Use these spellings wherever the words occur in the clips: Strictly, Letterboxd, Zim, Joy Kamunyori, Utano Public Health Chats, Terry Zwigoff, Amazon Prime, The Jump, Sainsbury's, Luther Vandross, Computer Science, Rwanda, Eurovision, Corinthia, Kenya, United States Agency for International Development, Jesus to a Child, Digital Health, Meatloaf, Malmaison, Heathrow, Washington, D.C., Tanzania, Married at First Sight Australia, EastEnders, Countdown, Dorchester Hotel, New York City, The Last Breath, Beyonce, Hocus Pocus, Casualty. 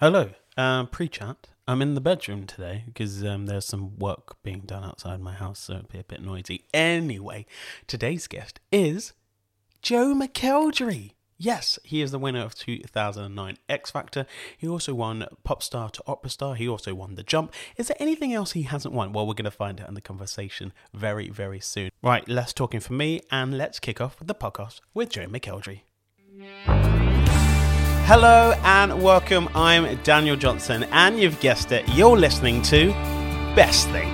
Hello, pre-chat. I'm in the bedroom today because there's some work being done outside my house, so it'd be a bit noisy. Anyway, today's guest is Joe McElderry. Yes, he is the winner of 2009 X Factor. He also won Pop Star to Opera Star. He also won The Jump. Is there anything else he hasn't won? Well, we're going to find out in the conversation very, very soon. Right, less talking for me, and let's kick off with the podcast with Joe McElderry. Hello and welcome, I'm Daniel Johnson, and you've guessed it, you're listening to Best Thing.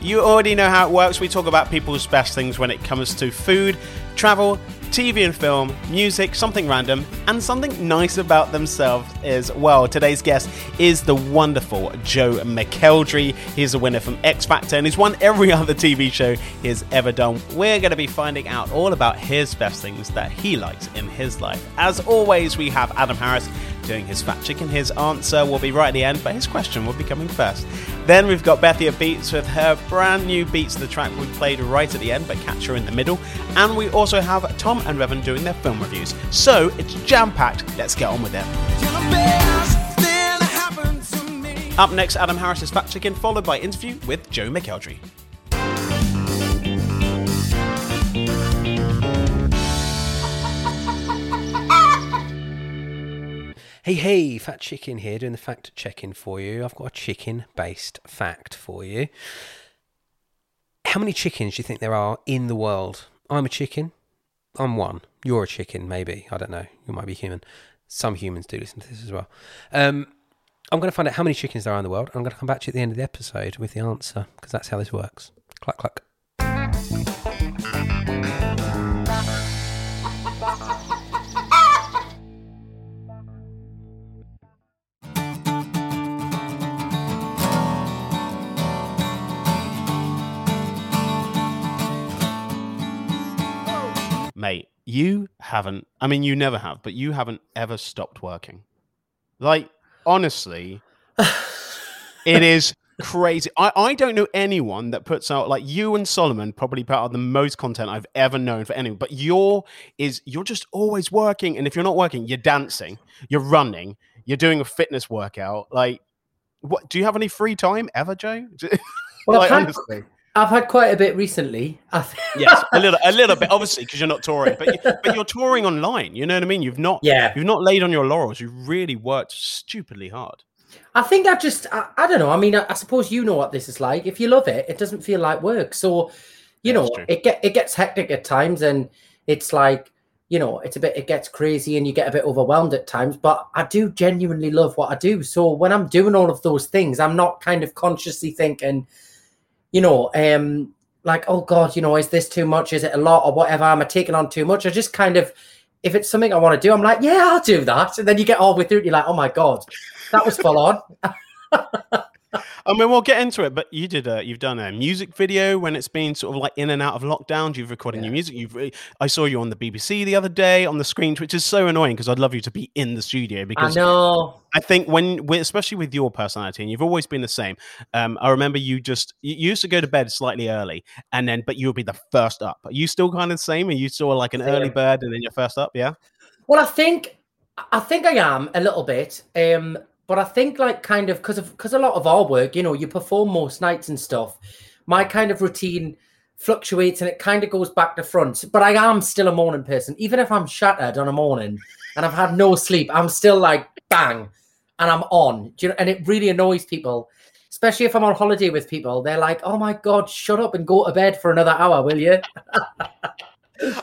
You already know how it works. We talk about people's best things when it comes to food, travel, TV and film, music, something random, and something nice about themselves as well. Today's guest is the wonderful Joe McElderry. He's a winner from X Factor and he's won every other TV show he's ever done. We're going to be finding out all about his best things that he likes in his life. As always, we have Adam Harris doing his fact check, and his answer will be right at the end, but his question will be coming first. Then we've got Bethia Beats with her brand new Beats, the track we played right at the end, but catch her in the middle. And we also have Tom and Revan doing their film reviews. So it's jam-packed. Let's get on with it. Up next, Adam Harris's fact check-in, followed by interview with Joe McElderry. Hey, Fat Chicken here, doing the fact check-in for you. I've got a chicken-based fact for you. How many chickens do you think there are in the world? I'm a chicken. I'm one. You're a chicken, maybe. I don't know. You might be human. Some humans do listen to this as well. I'm going to find out how many chickens there are in the world, and I'm going to come back to you at the end of the episode with the answer, because that's how this works. Cluck, cluck. Mate, you haven't, I mean, you never have, but you haven't ever stopped working. Like, honestly, it is crazy. I don't know anyone that puts out, like, you and Solomon probably put out the most content I've ever known for anyone, but you're just always working. And if you're not working, you're dancing, you're running, you're doing a fitness workout. Like, what, do you have any free time ever, Joe? Well, like, honestly. I've had quite a bit recently. Yes, a little bit, obviously, because you're not touring, but you're touring online. You know what I mean? You've not laid on your laurels. You've really worked stupidly hard. I think I don't know. I mean, I suppose you know what this is like. If you love it, it doesn't feel like work. So, you know, it gets hectic at times, and it's like, you know, it gets crazy, and you get a bit overwhelmed at times. But I do genuinely love what I do. So when I'm doing all of those things, I'm not kind of consciously thinking, you know, like, oh God, you know, is this too much? Is it a lot or whatever? Am I taking on too much? I just kind of, if it's something I want to do, I'm like, yeah, I'll do that. And then you get all the way through it, you're like, oh my God, that was full on. I mean, we'll get into it, but you've done a music video when it's been sort of like in and out of lockdowns. You've recorded new music. I saw you on the BBC the other day on the screen, which is so annoying because I'd love you to be in the studio. Because I know. I think especially with your personality, and you've always been the same. I remember you used to go to bed slightly early, but you would be the first up. Are you still kind of the same? Are you still like an early bird and then you're first up? Yeah. Well, I think I am a little bit. But I think, like, kind of because a lot of our work, you know, you perform most nights and stuff. My kind of routine fluctuates and it kind of goes back to front. But I am still a morning person. Even if I'm shattered on a morning and I've had no sleep, I'm still like, bang, and I'm on. Do you know? And it really annoys people, especially if I'm on holiday with people. They're like, oh, my God, shut up and go to bed for another hour, will you?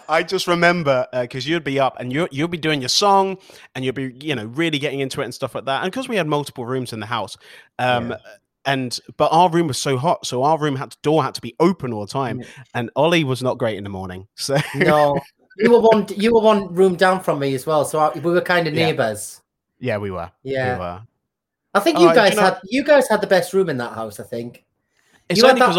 I just remember because you'd be up and you'll be doing your song and you'll be, you know, really getting into it and stuff like that. And because we had multiple rooms in the house, but our room was so hot, so our room door had to be open all the time. Yeah. And Ollie was not great in the morning. So no, you were one room down from me as well, so we were kind of neighbours. Yeah. Yeah, we were. Yeah, we were. I think you guys had the best room in that house. I think it's only because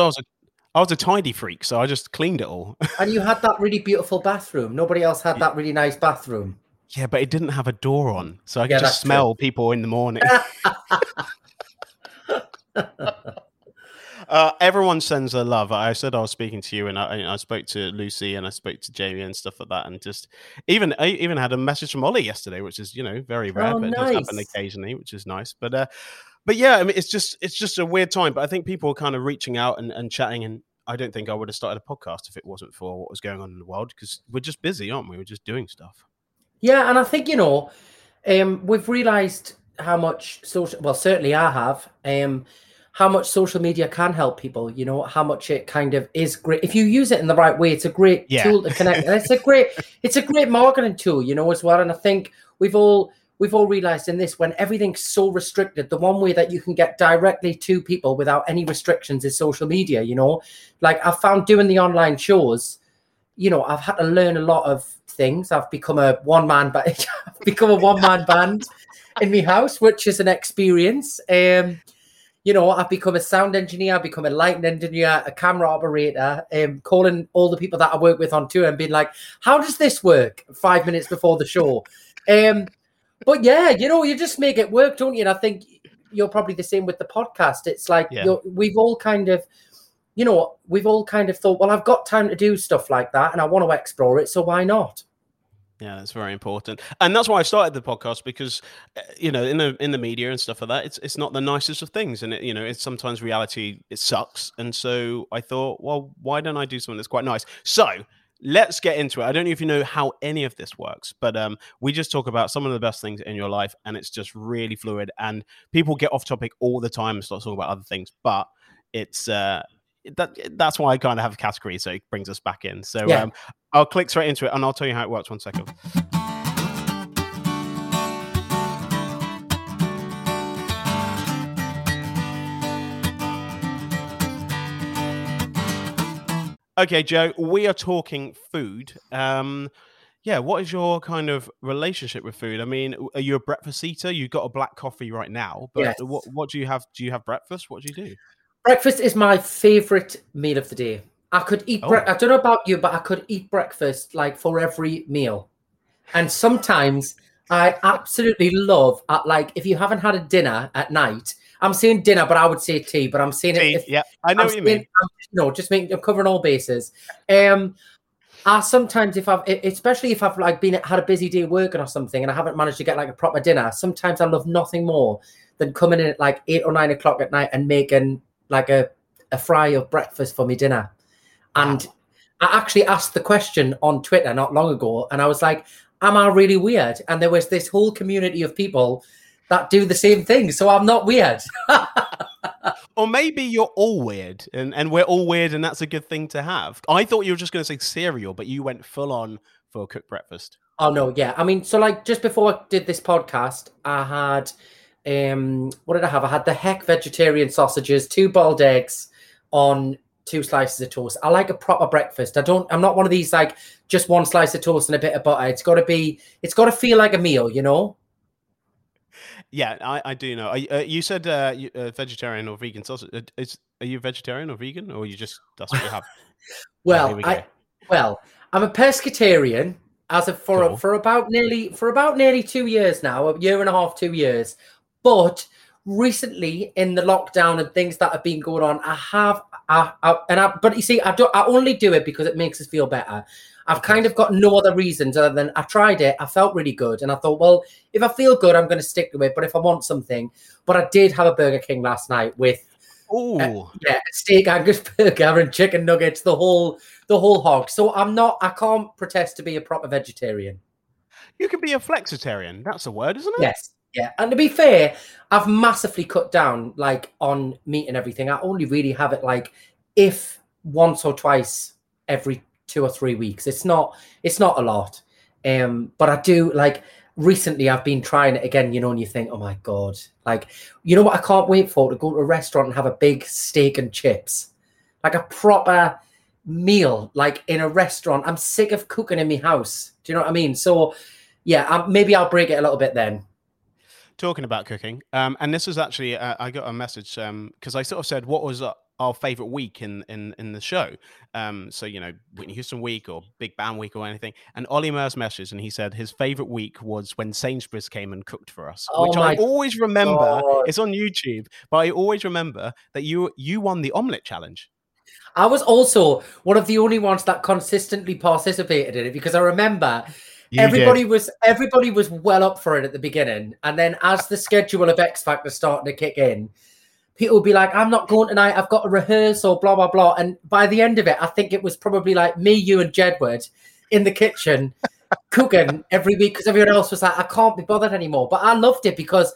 I was a tidy freak, so I just cleaned it all. And you had that really beautiful bathroom. Nobody else had that really nice bathroom. Yeah, but it didn't have a door on, so I could just smell people in the morning. Everyone sends their love. I said I was speaking to you, and I spoke to Lucy, and I spoke to Jamie and stuff like that, and just I even had a message from Ollie yesterday, which is, you know, very rare, but nice. It does happen occasionally, which is nice. But yeah, I mean, it's just a weird time. But I think people are kind of reaching out and chatting, and I don't think I would have started a podcast if it wasn't for what was going on in the world, because we're just busy, aren't we? We're just doing stuff. Yeah, and I think, you know, we've realised how much social, well, certainly I have, how much social media can help people, you know, how much it kind of is great. If you use it in the right way, it's a great tool to connect. And it's a great marketing tool, you know, as well. And I think we've all realized in this, when everything's so restricted, the one way that you can get directly to people without any restrictions is social media, you know. Like, I found doing the online shows, you know, I've had to learn a lot of things. I've become a one-man band in my house, which is an experience. You know, I've become a sound engineer, I've become a lighting engineer, a camera operator, calling all the people that I work with on tour and being like, how does this work 5 minutes before the show? But yeah, you know, you just make it work, don't you? And I think you're probably the same with the podcast. It's like we've all kind of thought, well, I've got time to do stuff like that and I want to explore it, so why not? Yeah, that's very important. And that's why I started the podcast, because, you know, in the media and stuff like that, it's not the nicest of things. And, it's sometimes reality, it sucks. And so I thought, well, why don't I do something that's quite nice? So let's get into it. I don't know if you know how any of this works, but we just talk about some of the best things in your life. And it's just really fluid. And people get off topic all the time and start talking about other things. But it's... That's why I kind of have a category, so it brings us back in. So I'll click straight into it, and I'll tell you how it works. 1 second. Okay, Joe, we are talking food. What is your kind of relationship with food? I mean, are you a breakfast eater? You've got a black coffee right now, but yes. What do you have? Do you have breakfast? What do you do? Breakfast is my favorite meal of the day. I could eat breakfast. I don't know about you, but I could eat breakfast like for every meal. And sometimes I absolutely love at, like, if you haven't had a dinner at night, I'm saying dinner, but I would say tea, but I'm saying tea. I know what you mean. I'm covering all bases. I sometimes, especially if I've like had a busy day working or something, and I haven't managed to get like a proper dinner, sometimes I love nothing more than coming in at like 8 or 9 o'clock at night and making like a fry of breakfast for me dinner. And I actually asked the question on Twitter not long ago, and I was like, am I really weird? And there was this whole community of people that do the same thing, so I'm not weird. Or maybe you're all weird, and we're all weird, and that's a good thing to have. I thought you were just going to say cereal, but you went full on for a cooked breakfast. Oh, no, yeah. I mean, so like just before I did this podcast, I had... what did I have? I had the Heck vegetarian sausages, 2 boiled eggs on 2 slices of toast. I like a proper breakfast. I'm not one of these, like, just 1 slice of toast and a bit of butter. It's got to feel like a meal, you know? Yeah, I do know. You said vegetarian or vegan sausage. Are you vegetarian or vegan, or you just, that's what you have? Well, I'm a pescatarian. For about nearly 2 years now, a year and a half, 2 years. But recently, in the lockdown and things that have been going on, but you see, I only do it because it makes us feel better. I've kind of got no other reasons other than I tried it. I felt really good. And I thought, well, if I feel good, I'm going to stick to it. But if I want something, but I did have a Burger King last night with steak, Angus burger and chicken nuggets, the whole hog. So I can't protest to be a proper vegetarian. You can be a flexitarian. That's a word, isn't it? Yes. Yeah, and to be fair, I've massively cut down, like, on meat and everything. I only really have it, like, if once or twice every 2 or 3 weeks. It's not a lot, but I do, like, recently I've been trying it again, you know, and you think, oh my God, like, you know what I can't wait for? To go to a restaurant and have a big steak and chips, like a proper meal, like in a restaurant. I'm sick of cooking in my house. Do you know what I mean? So yeah, maybe I'll break it a little bit then. Talking about cooking, and this was actually, I got a message because I sort of said, what was up our favorite week in the show. So, you know, Whitney Houston week or Big Band week or anything. And Ollie Murs messaged and he said his favorite week was when Sainsbury's came and cooked for us, which I always remember. God. It's on YouTube, but I always remember that you won the omelette challenge. I was also one of the only ones that consistently participated in it because I remember everybody was well up for it at the beginning. And then as the schedule of X Factor started to kick in, people would be like, I'm not going tonight. I've got to rehearse or blah, blah, blah. And by the end of it, I think it was probably like me, you and Jedward in the kitchen cooking every week because everyone else was like, I can't be bothered anymore. But I loved it because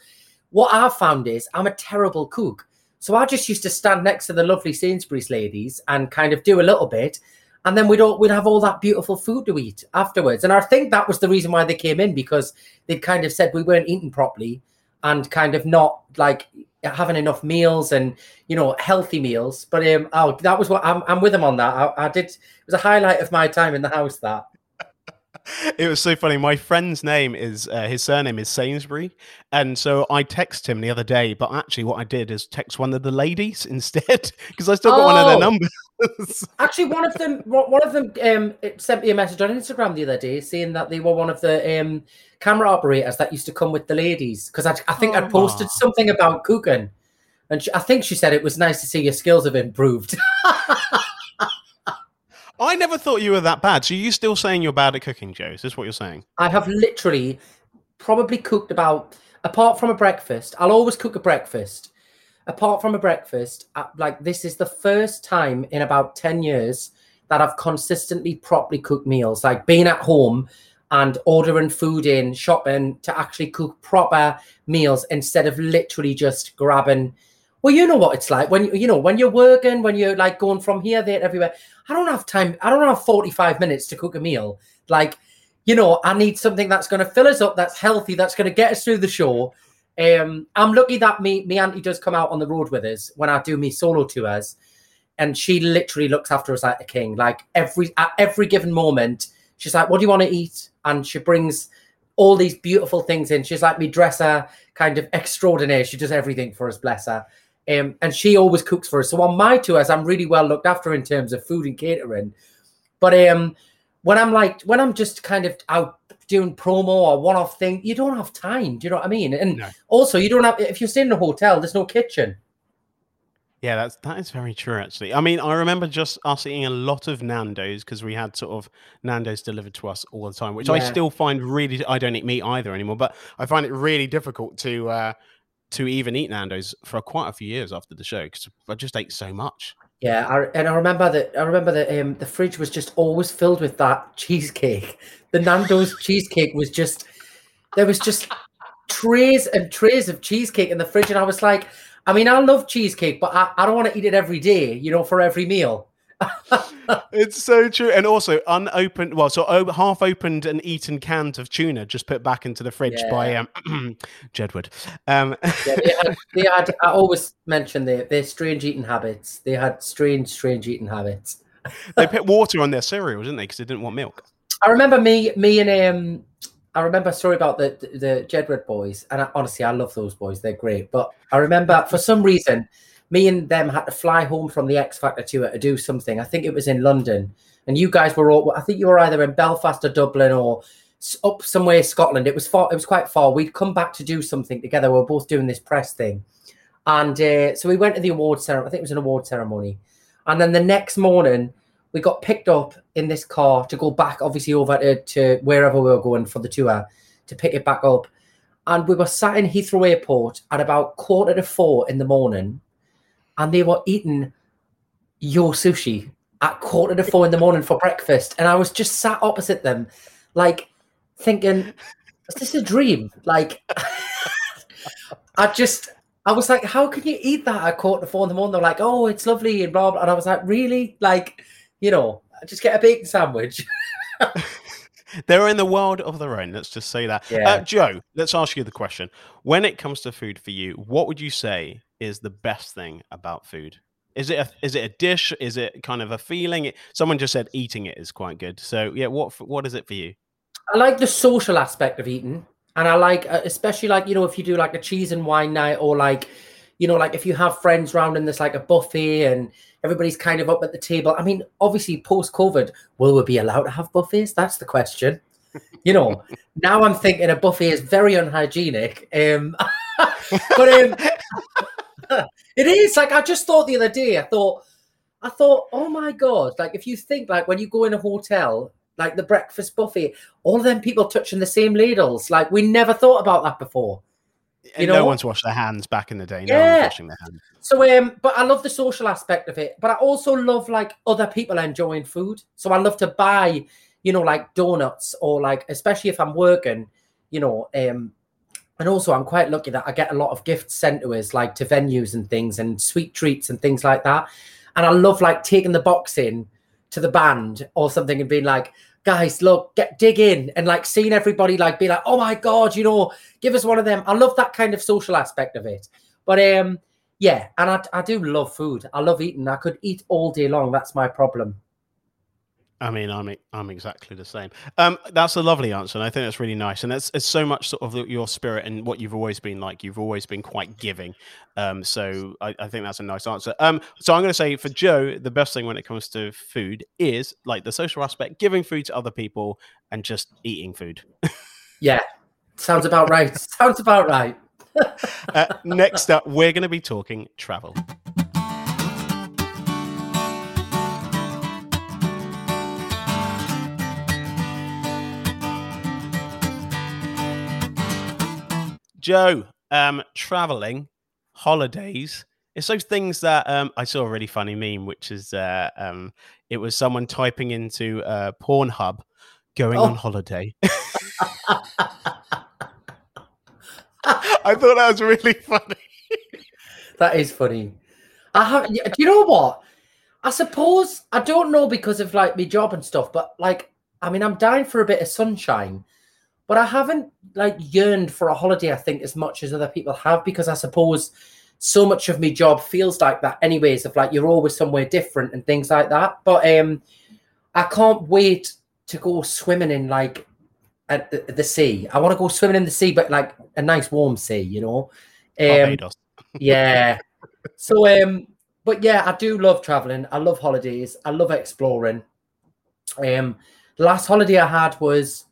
what I found is I'm a terrible cook. So I just used to stand next to the lovely Sainsbury's ladies and kind of do a little bit. And then we'd have all that beautiful food to eat afterwards. And I think that was the reason why they came in, because they'd kind of said we weren't eating properly and kind of not like having enough meals and, you know, healthy meals. But that was what I'm with them on that. It was a highlight of my time in the house, that. It was so funny. My friend's name is his surname is Sainsbury, and so I texted him the other day. But actually, what I did is text one of the ladies instead because I still got one of their numbers. Actually, one of them sent me a message on Instagram the other day saying that they were one of the camera operators that used to come with the ladies because I think I posted something about cooking, and I think she said it was nice to see your skills have improved. I never thought you were that bad. So you're still saying you're bad at cooking, Joe? Is this what you're saying? I have literally probably cooked about, apart from a breakfast, I'll always cook a breakfast. Apart from a breakfast, this is the first time in about 10 years that I've consistently properly cooked meals. Like being at home and ordering food in, shopping, to actually cook proper meals instead of literally just grabbing. Well, you know what it's like when, you know, when you're working, when you're like going from here, there, everywhere. I don't have time. I don't have 45 minutes to cook a meal. Like, you know, I need something that's going to fill us up, that's healthy, that's going to get us through the show. I'm lucky that me auntie does come out on the road with us when I do me solo tours. And she literally looks after us like a king. Like at every given moment, she's like, what do you want to eat? And she brings all these beautiful things in. She's like me dresser, kind of extraordinaire. She does everything for us, bless her. And she always cooks for us. So on my tours, I'm really well looked after in terms of food and catering. But when I'm just kind of out doing promo or one-off thing, you don't have time. Do you know what I mean? And also, you don't have, if you're staying in a hotel, there's no kitchen. Yeah, that is very true, actually. I mean, I remember just us eating a lot of Nando's because we had sort of Nando's delivered to us all the time, which I still find really, I don't eat meat either anymore, but I find it really difficult to even eat Nando's for quite a few years after the show because I just ate so much. Yeah, I remember that the fridge was just always filled with that cheesecake. The Nando's cheesecake was just, there was just trays and trays of cheesecake in the fridge, and I was like, I mean, I love cheesecake, but I don't want to eat it every day, you know, for every meal. It's so true. And also unopened, half opened and eaten cans of tuna just put back into the fridge by Jedward. I always mention their strange eating habits. They had strange eating habits. They put water on their cereal, didn't they? Because they didn't want milk. I remember me and I remember a story about the Jedward boys, and honestly, I love those boys. They're great. But I remember for some reason, me and them had to fly home from the X Factor tour to do something. I think it was in London. And you guys were all, I think you were either in Belfast or Dublin or up somewhere in Scotland. It was far. It was quite far. We'd come back to do something together. We were both doing this press thing. And so we went to the award ceremony. I think it was an award ceremony. And then the next morning, we got picked up in this car to go back, obviously, over to wherever we were going for the tour to pick it back up. And we were sat in Heathrow Airport at about 3:45 in the morning. And they were eating your sushi at 4:45 in the morning for breakfast. And I was just sat opposite them, like thinking, is this a dream? Like, I was like, how can you eat that at 4:45 in the morning? They're like, oh, it's lovely and blah, blah. And I was like, really? Like, you know, just get a bacon sandwich. They're in the world of their own. Let's just say that. Yeah. Joe, let's ask you the question. When it comes to food for you, what would you say is the best thing about food? Is it a dish? Is it kind of a feeling? Someone just said eating it is quite good. So yeah, what is it for you? I like the social aspect of eating, and I like especially like, you know, if you do like a cheese and wine night or like, you know, like if you have friends round and there's like a buffet and everybody's kind of up at the table. I mean, obviously post-COVID, will we be allowed to have buffets? That's the question. You know, now I'm thinking a buffet is very unhygienic. But it is like, I just thought the other day, I thought, oh my God, like if you think like when you go in a hotel, like the breakfast buffet, all of them people touching the same ladles. Like we never thought about that before. And no one's washed their hands back in the day. No one's washing their hands. So, but I love the social aspect of it. But I also love like other people enjoying food. So I love to buy, you know, like donuts or like, especially if I'm working, you know, and also I'm quite lucky that I get a lot of gifts sent to us, like to venues and things and sweet treats and things like that. And I love like taking the box in to the band or something and being like, guys, look, dig in, and like seeing everybody like be like, oh my God, you know, give us one of them. I love that kind of social aspect of it. But yeah, and I do love food. I love eating. I could eat all day long. That's my problem. I mean, I'm exactly the same. That's a lovely answer, and I think that's really nice. And it's so much sort of your spirit and what you've always been like. You've always been quite giving. So I think that's a nice answer. So I'm going to say for Joe, the best thing when it comes to food is like the social aspect, giving food to other people, and just eating food. Yeah, sounds about right. Sounds about right. Next up, we're going to be talking travel. Joe, traveling, holidays, it's those things that I saw a really funny meme, which is it was someone typing into Pornhub going on holiday. I thought that was really funny. That is funny. Do you know what? I suppose, I don't know because of like my job and stuff, but like, I mean, I'm dying for a bit of sunshine. But I haven't like yearned for a holiday, I think, as much as other people have, because I suppose so much of my job feels like that anyways, of like you're always somewhere different and things like that. But I can't wait to go swimming in like at the sea. I want to go swimming in the sea, but like a nice warm sea, you know. Barbados. Yeah. So, but yeah, I do love traveling. I love holidays. I love exploring. The last holiday I had was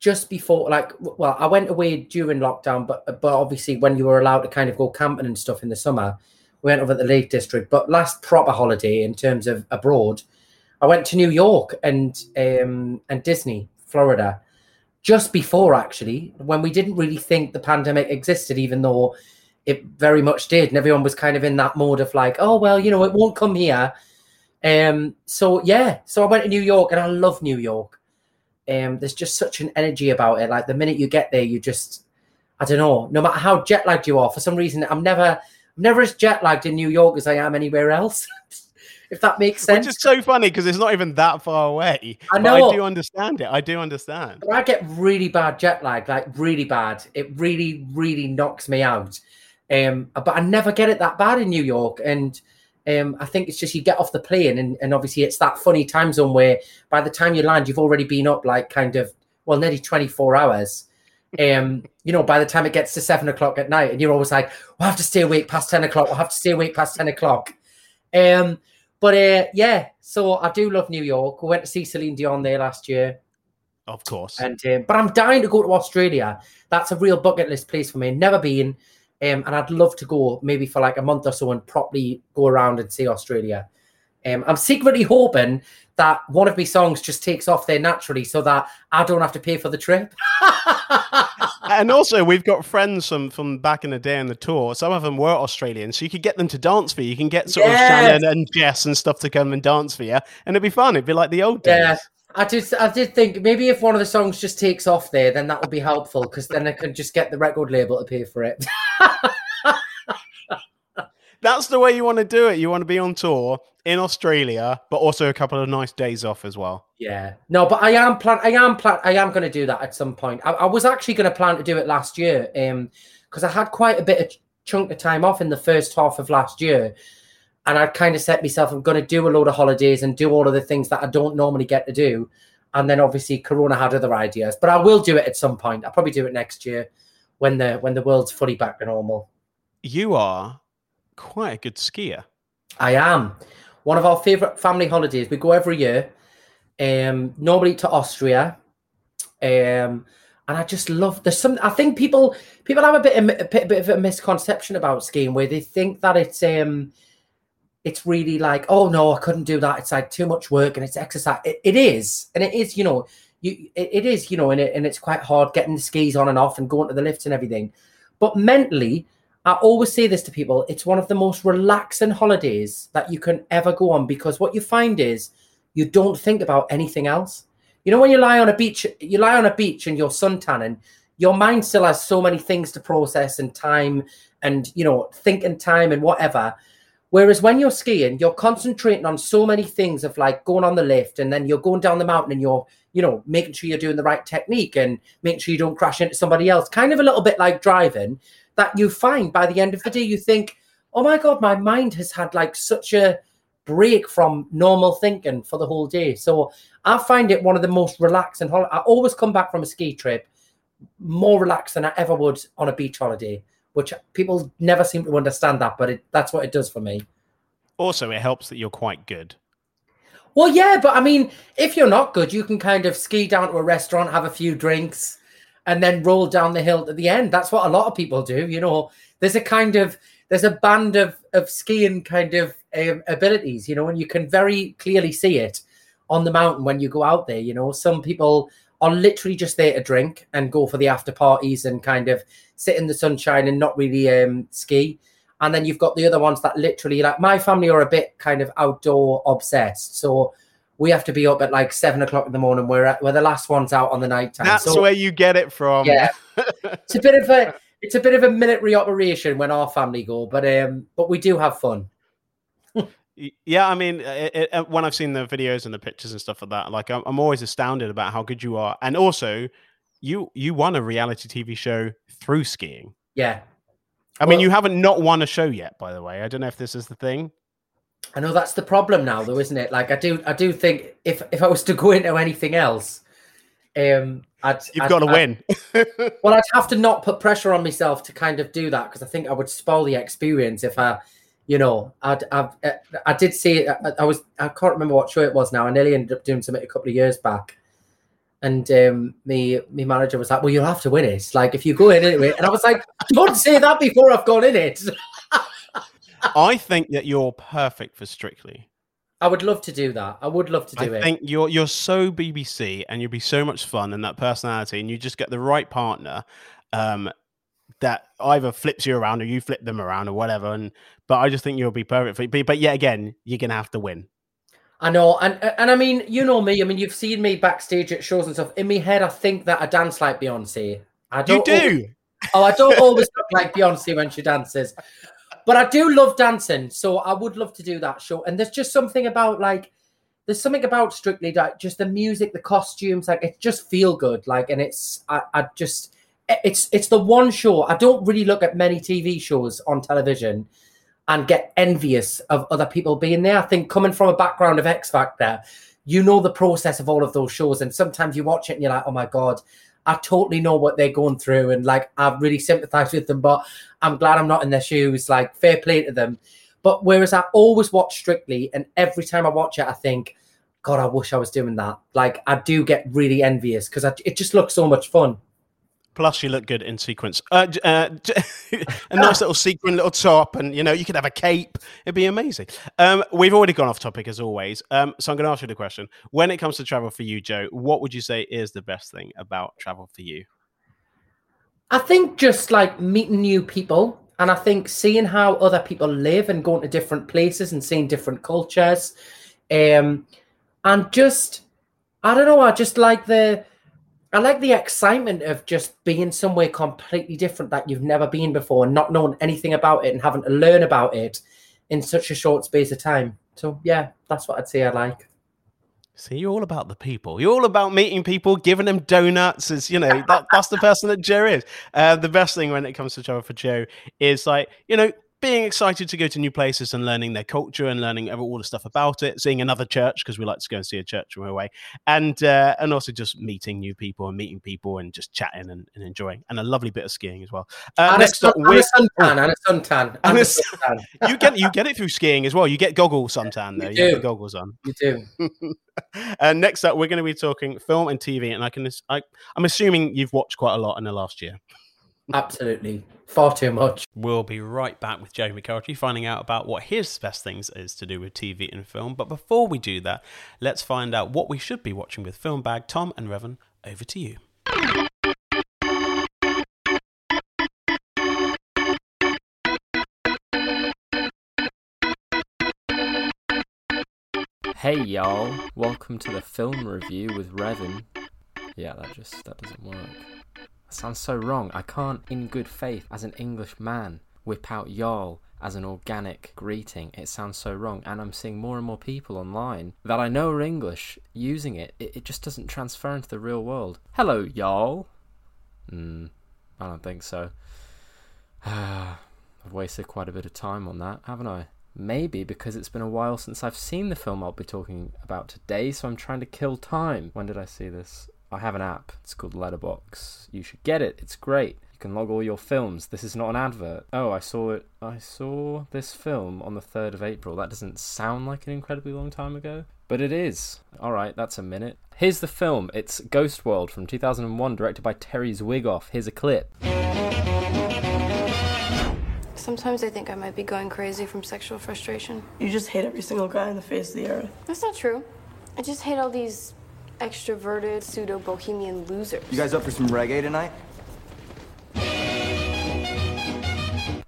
just before, like, well, I went away during lockdown, but obviously when you were allowed to kind of go camping and stuff in the summer, we went over at the Lake District. But last proper holiday in terms of abroad, I went to New York and Disney, Florida, just before actually, when we didn't really think the pandemic existed, even though it very much did. And everyone was kind of in that mode of like, oh, well, you know, it won't come here. So, yeah, so I went to New York and I love New York. There's just such an energy about it. Like the minute you get there, you just, I don't know, no matter how jet lagged you are, for some reason, I'm never as jet lagged in New York as I am anywhere else. If that makes sense. Which is so funny because it's not even that far away. I know. But I do understand it. I do understand. But I get really bad jet lag, like really bad. It really, really knocks me out. But I never get it that bad in New York. And I think it's just you get off the plane and obviously it's that funny time zone where by the time you land, you've already been up like kind of, well, nearly 24 hours. You know, by the time it gets to 7 o'clock at night and you're always like, we'll have to stay awake past 10 o'clock. We'll have to stay awake past 10 o'clock. Yeah, so I do love New York. We went to see Celine Dion there last year. Of course. And but I'm dying to go to Australia. That's a real bucket list place for me. Never been. And I'd love to go maybe for like a month or so and properly go around and see Australia. I'm secretly hoping that one of my songs just takes off there naturally so that I don't have to pay for the trip. And also we've got friends from back in the day on the tour. Some of them were Australian, so you could get them to dance for you. You can get sort of Shannon and Jess and stuff to come and dance for you. And it'd be fun. It'd be like the old days. Yeah. I did think maybe if one of the songs just takes off there, then that would be helpful because then I can just get the record label to pay for it. That's the way you want to do it. You want to be on tour in Australia, but also a couple of nice days off as well. Yeah. No, but I am going to do that at some point. I was actually going to plan to do it last year because I had quite a bit of chunk of time off in the first half of last year. And I kind of set myself, I'm going to do a load of holidays and do all of the things that I don't normally get to do. And then obviously Corona had other ideas, but I will do it at some point. I'll probably do it next year when the world's fully back to normal. You are quite a good skier. I am. One of our favourite family holidays. We go every year, normally to Austria. And I just love, there's some, I think people have a bit of a misconception about skiing where they think that it's really like, oh no, I couldn't do that. It's like too much work and it's exercise. It is, and it's quite hard getting the skis on and off and going to the lifts and everything. But mentally, I always say this to people, it's one of the most relaxing holidays that you can ever go on, because what you find is you don't think about anything else. You know, when you lie on a beach and you're suntanning, your mind still has so many things to process and time and, you know, thinking time and whatever. Whereas when you're skiing, you're concentrating on so many things of like going on the lift and then you're going down the mountain and you're, you know, making sure you're doing the right technique and making sure you don't crash into somebody else. Kind of a little bit like driving, that you find by the end of the day, you think, oh my God, my mind has had like such a break from normal thinking for the whole day. So I find it one of the most relaxing. I always come back from a ski trip more relaxed than I ever would on a beach holiday, which people never seem to understand that, but that's what it does for me. Also, it helps that you're quite good. Well, yeah, but I mean, if you're not good, you can kind of ski down to a restaurant, have a few drinks, and then roll down the hill at the end. That's what a lot of people do. You know, there's a band of skiing kind of abilities, you know, and you can very clearly see it on the mountain when you go out there. You know, some people are literally just there to drink and go for the after parties and kind of sit in the sunshine and not really ski. And then you've got the other ones that literally, like my family, are a bit kind of outdoor obsessed. So we have to be up at like 7:00 in the morning. We're the last ones out on the night time. That's so, where you get it from. Yeah, it's a bit of a military operation when our family go, but we do have fun. Yeah, I mean, when I've seen the videos and the pictures and stuff like that, like I'm always astounded about how good you are. And also, you won a reality TV show through skiing. Yeah. I mean, you haven't not won a show yet, by the way. I don't know if this is the thing. I know that's the problem now, though, isn't it? Like, I do think if I was to go into anything else, You've got to win. Well, I'd have to not put pressure on myself to kind of do that, because I think I would spoil the experience if I... You know, I did see it. I can't remember what show it was now. I nearly ended up doing something a couple of years back. And my manager was like, well, you'll have to win it. Like, if you go in anyway. And I was like, don't say that before I've gone in it. I think that you're perfect for Strictly. I would love to do that. I would love to do it. I think you're so BBC and you'll be so much fun in that personality. And you just get the right partner that either flips you around or you flip them around or whatever. But I just think you'll be perfect for it. But yet again, you're going to have to win. I know. And I mean, you know me. I mean, you've seen me backstage at shows and stuff. In my head, I think that I dance like Beyonce. I don't always look like Beyonce when she dances. But I do love dancing. So I would love to do that show. And there's just something about Strictly, like just the music, the costumes, like it just feel good. Like, and it's the one show. I don't really look at many TV shows on television and get envious of other people being there. I think coming from a background of X Factor, you know the process of all of those shows. And sometimes you watch it and you're like, oh my God, I totally know what they're going through. And like, I really sympathize with them, but I'm glad I'm not in their shoes. Like, fair play to them. But whereas I always watch Strictly, and every time I watch it, I think, God, I wish I was doing that. Like, I do get really envious because it just looks so much fun. Plus, you look good in sequins. A nice little sequin, little top, and, you know, you could have a cape. It'd be amazing. We've already gone off topic, as always. So I'm going to ask you the question. When it comes to travel for you, Joe, what would you say is the best thing about travel for you? I think just, like, meeting new people. And I think seeing how other people live and going to different places and seeing different cultures. And just, I don't know, I just like the... I like the excitement of just being somewhere completely different that you've never been before and not knowing anything about it and having to learn about it in such a short space of time. So, yeah, that's what I'd say I like. See, you're all about the people. You're all about meeting people, giving them donuts. Is, you know, that's the person that Joe is. The best thing when it comes to travel for Joe is, like, you know, being excited to go to new places and learning their culture and learning all the stuff about it, seeing another church, because we like to go and see a church when we're away, and also just meeting new people and meeting people and just chatting and enjoying, and a lovely bit of skiing as well. And a suntan. You get it through skiing as well. You get goggles suntan though. You get the goggles on. You do. And next up, we're going to be talking film and TV, and I'm assuming you've watched quite a lot in the last year. Absolutely. Far too much. We'll be right back with Joe McElderry, finding out about what his best things is to do with TV and film. But before we do that, let's find out what we should be watching with Film Bag. Tom and Revan, over to you. Hey y'all, welcome to the film review with Revan. Yeah, that doesn't work. That sounds so wrong. I can't, in good faith, as an English man, whip out y'all as an organic greeting. It sounds so wrong. And I'm seeing more and more people online that I know are English using it. It just doesn't transfer into the real world. Hello, y'all. I don't think so. I've wasted quite a bit of time on that, haven't I? Maybe because it's been a while since I've seen the film I'll be talking about today, so I'm trying to kill time. When did I see this? I have an app, it's called Letterboxd. You should get it, it's great. You can log all your films. This is not an advert. Oh, I saw this film on the 3rd of April. That doesn't sound like an incredibly long time ago, but it is. Alright, that's a minute. Here's the film, it's Ghost World from 2001, directed by Terry Zwigoff. Here's a clip. Sometimes I think I might be going crazy from sexual frustration. You just hate every single guy on the face of the earth. That's not true. I just hate all these extroverted, pseudo-bohemian losers. You guys up for some reggae tonight?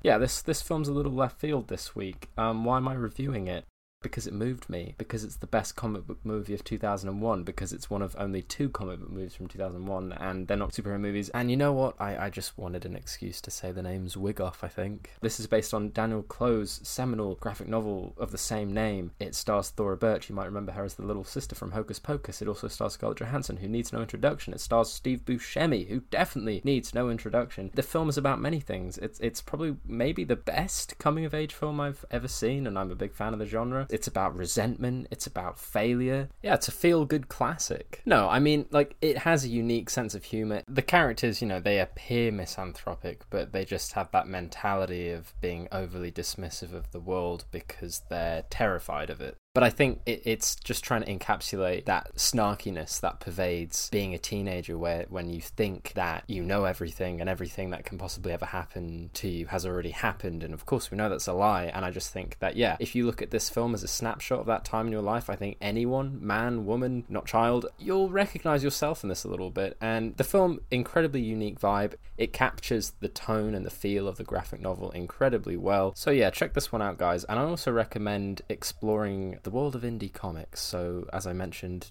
Yeah, this film's a little left field this week. Why am I reviewing it? Because it moved me. Because it's the best comic book movie of 2001. Because it's one of only two comic book movies from 2001, and they're not superhero movies. And you know what? I just wanted an excuse to say the name Zwigoff, I think. This is based on Daniel Clowes' seminal graphic novel of the same name. It stars Thora Birch. You might remember her as the little sister from Hocus Pocus. It also stars Scarlett Johansson, who needs no introduction. It stars Steve Buscemi, who definitely needs no introduction. The film is about many things. It's probably maybe the best coming-of-age film I've ever seen, and I'm a big fan of the genre. It's about resentment, it's about failure. Yeah, it's a feel-good classic. No, I mean, like, it has a unique sense of humour. The characters, you know, they appear misanthropic, but they just have that mentality of being overly dismissive of the world because they're terrified of it. But I think it's just trying to encapsulate that snarkiness that pervades being a teenager, where when you think that you know everything and everything that can possibly ever happen to you has already happened. And of course we know that's a lie. And I just think that, yeah, if you look at this film as a snapshot of that time in your life, I think anyone, man, woman, not child, you'll recognise yourself in this a little bit. And the film, incredibly unique vibe. It captures the tone and the feel of the graphic novel incredibly well. So yeah, check this one out, guys. And I also recommend exploring the world of indie comics. So as I mentioned,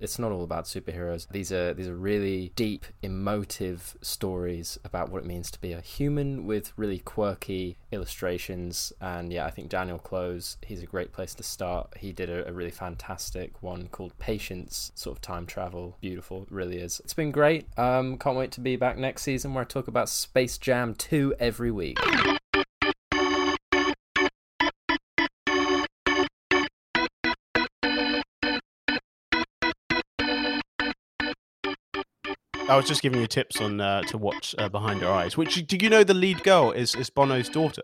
it's not all about superheroes. These are really deep, emotive stories about what it means to be a human with really quirky illustrations. And yeah, I think Daniel Clowes, he's a great place to start. He did a really fantastic one called Patience, sort of time travel. Beautiful, it really is. It's been great. Can't wait to be back next season where I talk about Space Jam 2 every week. I was just giving you tips on to watch Behind Her Eyes, which, do you know the lead girl is Bono's daughter?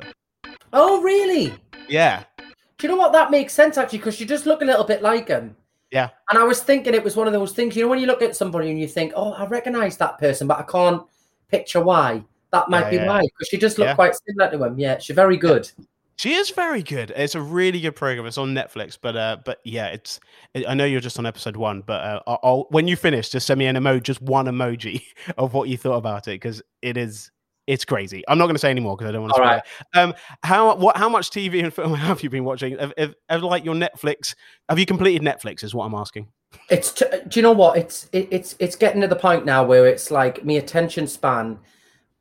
Oh, really? Yeah. Do you know what? That makes sense, actually, because you just look a little bit like him. Yeah. And I was thinking it was one of those things, you know, when you look at somebody and you think, oh, I recognise that person, but I can't picture why. That might be why, because she just looked quite similar to him. Yeah, she's very good. Yeah. She is very good. It's a really good program. It's on Netflix, but yeah, I know you're just on episode 1, but I'll, when you finish, just send me one emoji of what you thought about it, because it's crazy. I'm not going to say anymore because I don't want to spoil it. How much TV and film have you been watching? Like your Netflix? Have you completed Netflix? Is what I'm asking. Do you know what? It's getting to the point now where it's like my attention span.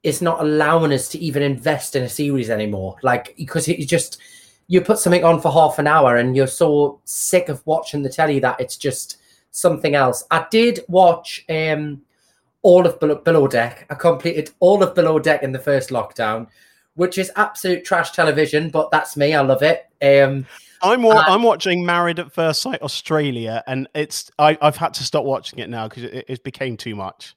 It's not allowing us to even invest in a series anymore. Like, because you put something on for half an hour and you're so sick of watching the telly that it's just something else. I did watch all of Below Deck. I completed all of Below Deck in the first lockdown. which is absolute trash television, but that's me. I love it. I'm watching Married at First Sight Australia, and I've had to stop watching it now because it became too much.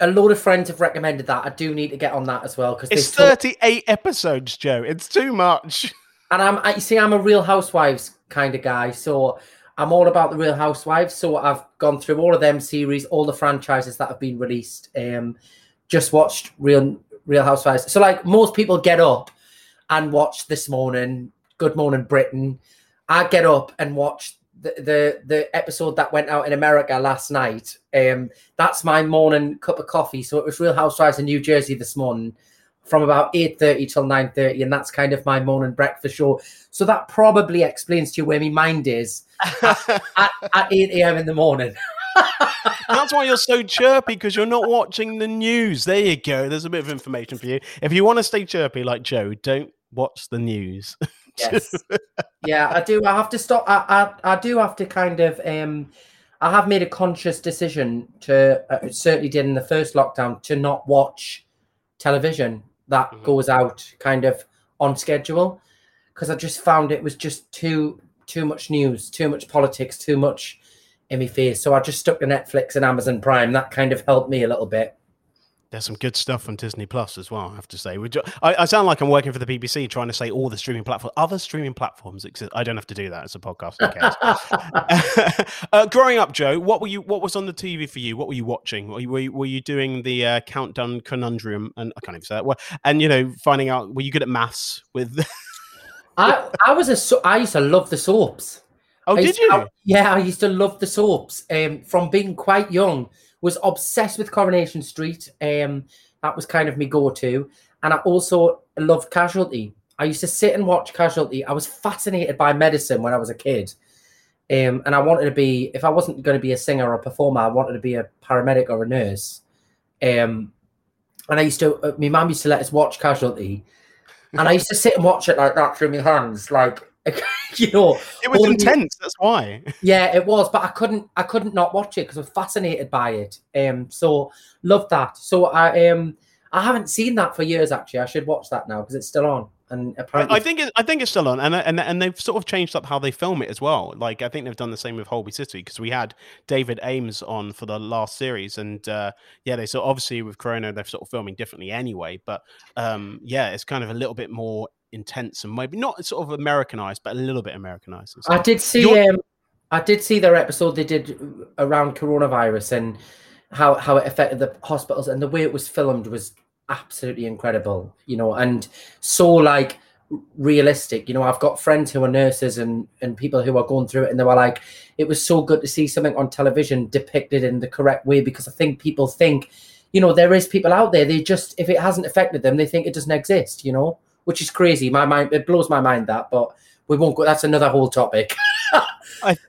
A lot of friends have recommended that. I do need to get on that as well because it's 38 episodes, Joe. It's too much. And I'm a Real Housewives kind of guy, so I'm all about the Real Housewives. So I've gone through all of them series, all the franchises that have been released. Just watched Real Housewives. So like most people get up and watch This Morning, Good Morning Britain. I get up and watch the episode that went out in America last night. That's my morning cup of coffee. So it was Real Housewives in New Jersey this morning from about 8:30 till 9:30, and that's kind of my morning breakfast show. So that probably explains to you where my mind is at 8 a.m. in the morning. That's why you're so chirpy, because you're not watching the news. There you go. There's a bit of information for you. If you want to stay chirpy like Joe, don't watch the news. Yes. Yeah, I do. I have to stop. I do have to kind of, I have made a conscious decision to, certainly did in the first lockdown, to not watch television that goes out kind of on schedule, because I just found it was just too much news, too much politics, too much in my face. So I just stuck to Netflix and Amazon Prime. That kind of helped me a little bit. There's some good stuff on Disney Plus as well, I have to say. I sound like I'm working for the BBC trying to say all the streaming platforms. Other streaming platforms exist. I don't have to do that as a podcast. Growing up, Joe, what was on the TV for you? What were you watching? Were you doing the Countdown Conundrum? And I can't even say that word. And, you know, finding out, were you good at maths? I used to love the soaps. Oh, did you? I used to love the soaps from being quite young. Was obsessed with Coronation Street. That was kind of my go-to. And I also loved Casualty. I used to sit and watch Casualty. I was fascinated by medicine when I was a kid. And I wanted to be, if I wasn't going to be a singer or a performer, I wanted to be a paramedic or a nurse. And I used to, my mum used to let us watch Casualty. And I used to sit and watch it like that through my hands, like, you know, it was intense. That's why. Yeah, it was, but I couldn't not watch it because I was fascinated by it. So loved that. So I haven't seen that for years. Actually, I should watch that now because it's still on. And apparently, I think it's still on. And they've sort of changed up how they film it as well. Like I think they've done the same with Holby City because we had David Ames on for the last series, and they sort of, obviously with Corona they're sort of filming differently anyway. But it's kind of a little bit more intense and maybe not sort of Americanized, but a little bit Americanized. I did see their episode they did around coronavirus and how it affected the hospitals, and the way it was filmed was absolutely incredible, you know, and so like realistic. You know, I've got friends who are nurses and people who are going through it, and they were like, it was so good to see something on television depicted in the correct way, because I think people think, you know, there is people out there, they just, if it hasn't affected them, they think it doesn't exist, you know, which is crazy. It blows my mind that, but we won't go. That's another whole topic.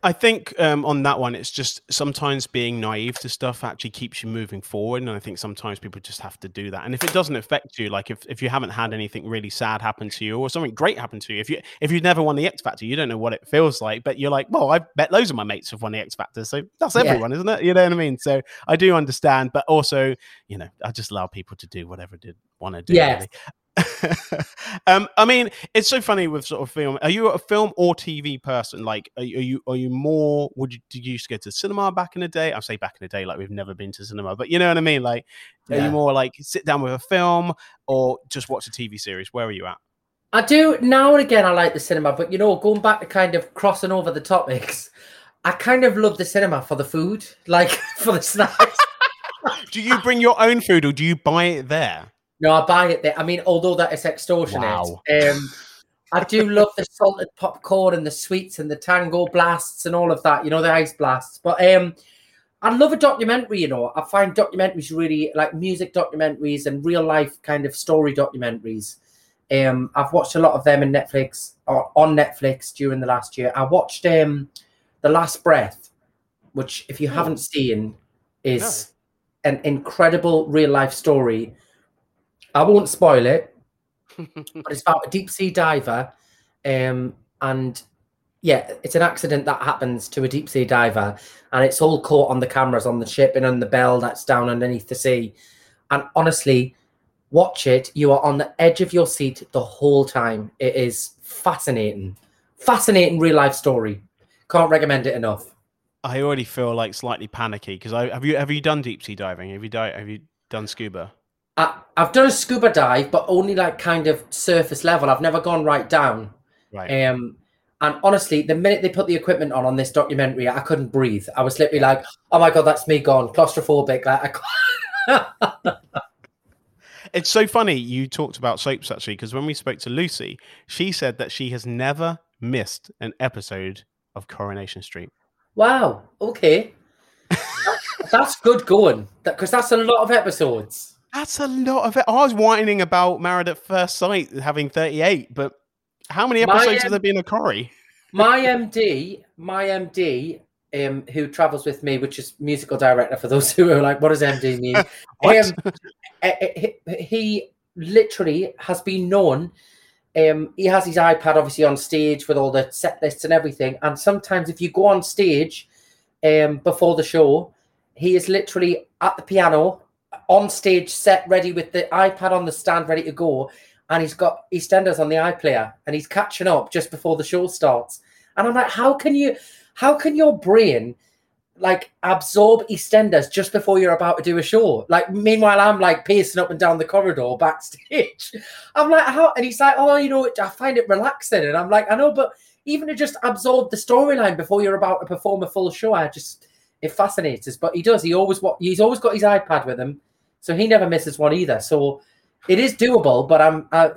I think on that one, it's just sometimes being naive to stuff actually keeps you moving forward. And I think sometimes people just have to do that. And if it doesn't affect you, like if you haven't had anything really sad happen to you or something great happen to you, if you've never won the X Factor, you don't know what it feels like, but you're like, well, I bet loads of my mates have won the X Factor. So that's everyone, isn't it? You know what I mean? So I do understand, but also, you know, I just allow people to do whatever they want to do. Yeah. Really. I mean, it's so funny with sort of film. Are you a film or TV person? Like, are you more? Did you used to go to the cinema back in the day? I say back in the day, like we've never been to cinema, but you know what I mean. Like, are you more like sit down with a film or just watch a TV series? Where are you at? I do now and again. I like the cinema, but you know, going back to kind of crossing over the topics, I kind of love the cinema for the food, like for the snacks. Do you bring your own food or do you buy it there? No, I buy it there. I mean, although that is extortionate, wow. I do love the salted popcorn and the sweets and the tango blasts and all of that, you know, the ice blasts. But I love a documentary, you know. I find documentaries really, like music documentaries and real life kind of story documentaries. I've watched a lot of them on Netflix during the last year. I watched The Last Breath, which if you haven't seen is an incredible real life story. I won't spoil it, but it's about a deep sea diver. It's an accident that happens to a deep sea diver, and it's all caught on the cameras on the ship and on the bell that's down underneath the sea. And honestly, watch it, you are on the edge of your seat the whole time. It is fascinating. Fascinating real life story. Can't recommend it enough. I already feel like slightly panicky because have you done deep sea diving? Have you done scuba? I've done a scuba dive, but only like kind of surface level. I've never gone right down. Right. And honestly, the minute they put the equipment on this documentary, I couldn't breathe. I was literally like, "Oh my god, that's me gone, claustrophobic." Like, It's so funny you talked about soaps actually, because when we spoke to Lucy, she said that she has never missed an episode of Coronation Street. Wow. Okay. That's good going, because that's a lot of episodes. That's a lot of it. I was whining about Married at First Sight having 38, but how many episodes have there been of Corrie? My MD, who travels with me, which is musical director for those who are like, what does MD mean? He literally has been known. He has his iPad obviously on stage with all the set lists and everything. And sometimes if you go on stage before the show, he is literally at the piano on stage set ready with the iPad on the stand ready to go. And he's got EastEnders on the iPlayer and he's catching up just before the show starts. And I'm like, how can your brain like absorb EastEnders just before you're about to do a show? Like, meanwhile, I'm like pacing up and down the corridor backstage. I'm like, how? And he's like, oh, you know, I find it relaxing. And I'm like, I know, but even to just absorb the storyline before you're about to perform a full show, it fascinates us. But he does. He's always got his iPad with him, so he never misses one either. So it is doable, but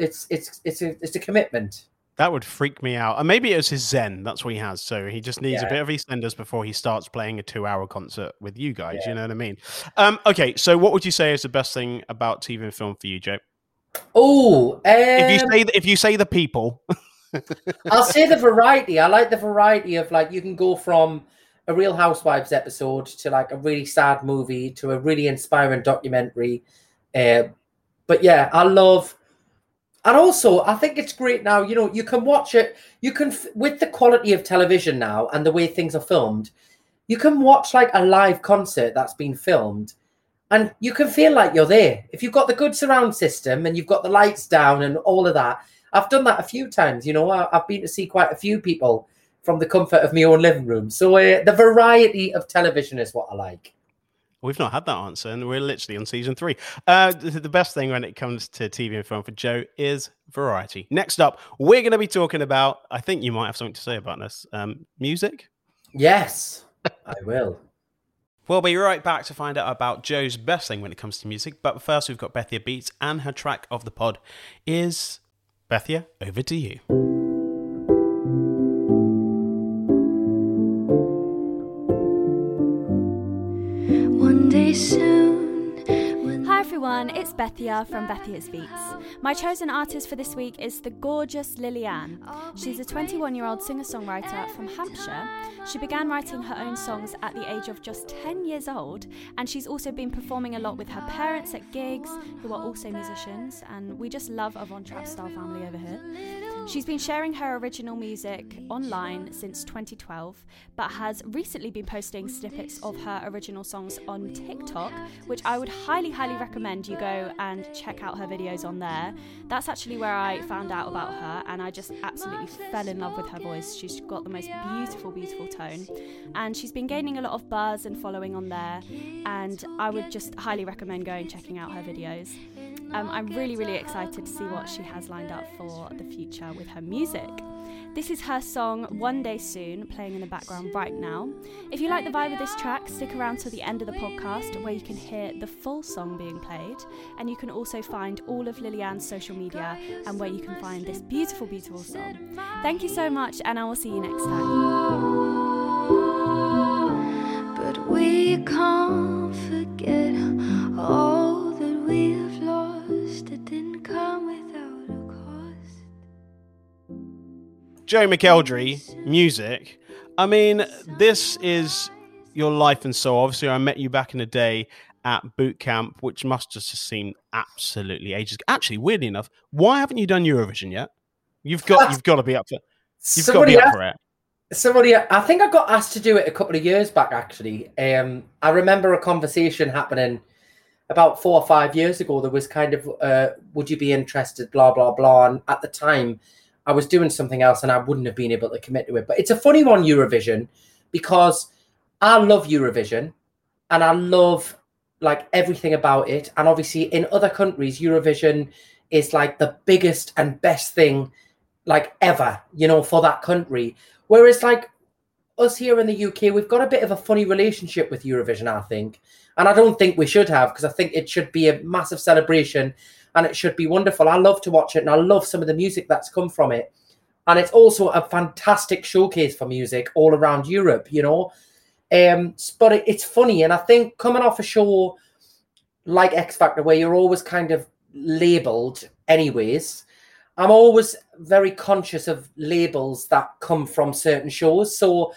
it's a commitment. That would freak me out. And maybe it's his zen. That's what he has. So he just needs a bit of EastEnders before he starts playing a 2-hour concert with you guys. Yeah. You know what I mean? Okay, so what would you say is the best thing about TV and film for you, Joe? Oh, if you say the people, I'll say the variety. I like the variety of, like, you can go from a Real Housewives episode to like a really sad movie to a really inspiring documentary. But yeah, I love. And also, I think it's great now, you know, you can watch it, you can, with the quality of television now and the way things are filmed, you can watch like a live concert that's been filmed and you can feel like you're there. If you've got the good surround system and you've got the lights down and all of that, I've done that a few times, you know, I've been to see quite a few people from the comfort of my own living room. So the variety of television is what I like. We've not had that answer, and we're literally on season 3. The best thing when it comes to TV and film for Joe is variety. Next up, we're going to be talking about, I think you might have something to say about this, music? Yes, I will. We'll be right back to find out about Joe's best thing when it comes to music. But first, we've got Bethia Beats, and her track of the pod is Bethia, over to you. Hi everyone, it's Bethia from Bethia's Beats. My chosen artist for this week is the gorgeous Lily Ann. She's a 21-year-old singer-songwriter from Hampshire. She began writing her own songs at the age of just 10 years old, and she's also been performing a lot with her parents at gigs, who are also musicians, and we just love a Von Trapp style family over here. She's been sharing her original music online since 2012, but has recently been posting snippets of her original songs on TikTok, which I would highly recommend you go and check out her videos on there. That's actually where I found out about her, and I just absolutely fell in love with her voice. She's got the most beautiful tone, and she's been gaining a lot of buzz and following on there, and I would just highly recommend going and checking out her videos. I'm really excited to see what she has lined up for the future with her music. This is her song One Day Soon, playing in the background right now. If you like the vibe of this track, stick around till the end of the podcast, where you can hear the full song being played, and you can also find all of Lily Ann's social media and where you can find this beautiful song. Thank you so much, and I will see you next time. But we can't forget all that we have lost. It didn't come without a cost. Joe McElderry, music. I mean, this is your life and soul. Obviously, I met you back in the day at boot camp, which must just have seemed absolutely ages. Actually, weirdly enough, why haven't you done Eurovision yet? You've got to be up for it. I think I got asked to do it a couple of years back, actually. I remember a conversation happening about 4 or 5 years ago, there was kind of, would you be interested, blah, blah, blah. And at the time, I was doing something else and I wouldn't have been able to commit to it. But it's a funny one, Eurovision, because I love Eurovision and I love like everything about it. And obviously in other countries, Eurovision is like the biggest and best thing like ever, you know, for that country. Whereas like us here in the UK, we've got a bit of a funny relationship with Eurovision, I think. And I don't think we should have, because I think it should be a massive celebration and it should be wonderful. I love to watch it and I love some of the music that's come from it. And it's also a fantastic showcase for music all around Europe, you know. But it's funny. And I think coming off a show like X Factor, where you're always kind of labelled anyways, I'm always very conscious of labels that come from certain shows. So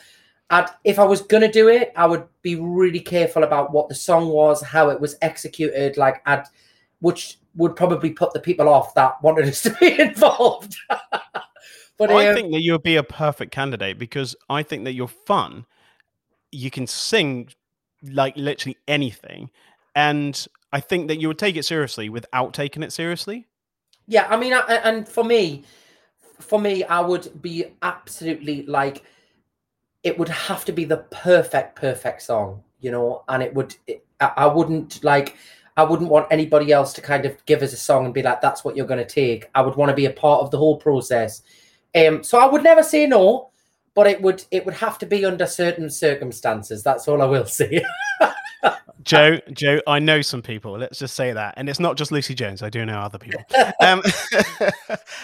if I was going to do it, I would be really careful about what the song was, how it was executed, like which would probably put the people off that wanted us to be involved. But I think that you would be a perfect candidate, because I think that you're fun. You can sing like literally anything. And I think that you would take it seriously without taking it seriously. Yeah, I mean, and for me, I would be absolutely like, it would have to be the perfect song, you know, and I wouldn't want anybody else to kind of give us a song and be like, that's what you're going to take. I would want to be a part of the whole process. So I would never say no, but it would have to be under certain circumstances. That's all I will say. Joe, I know some people. Let's just say that, and it's not just Lucy Jones. I do know other people.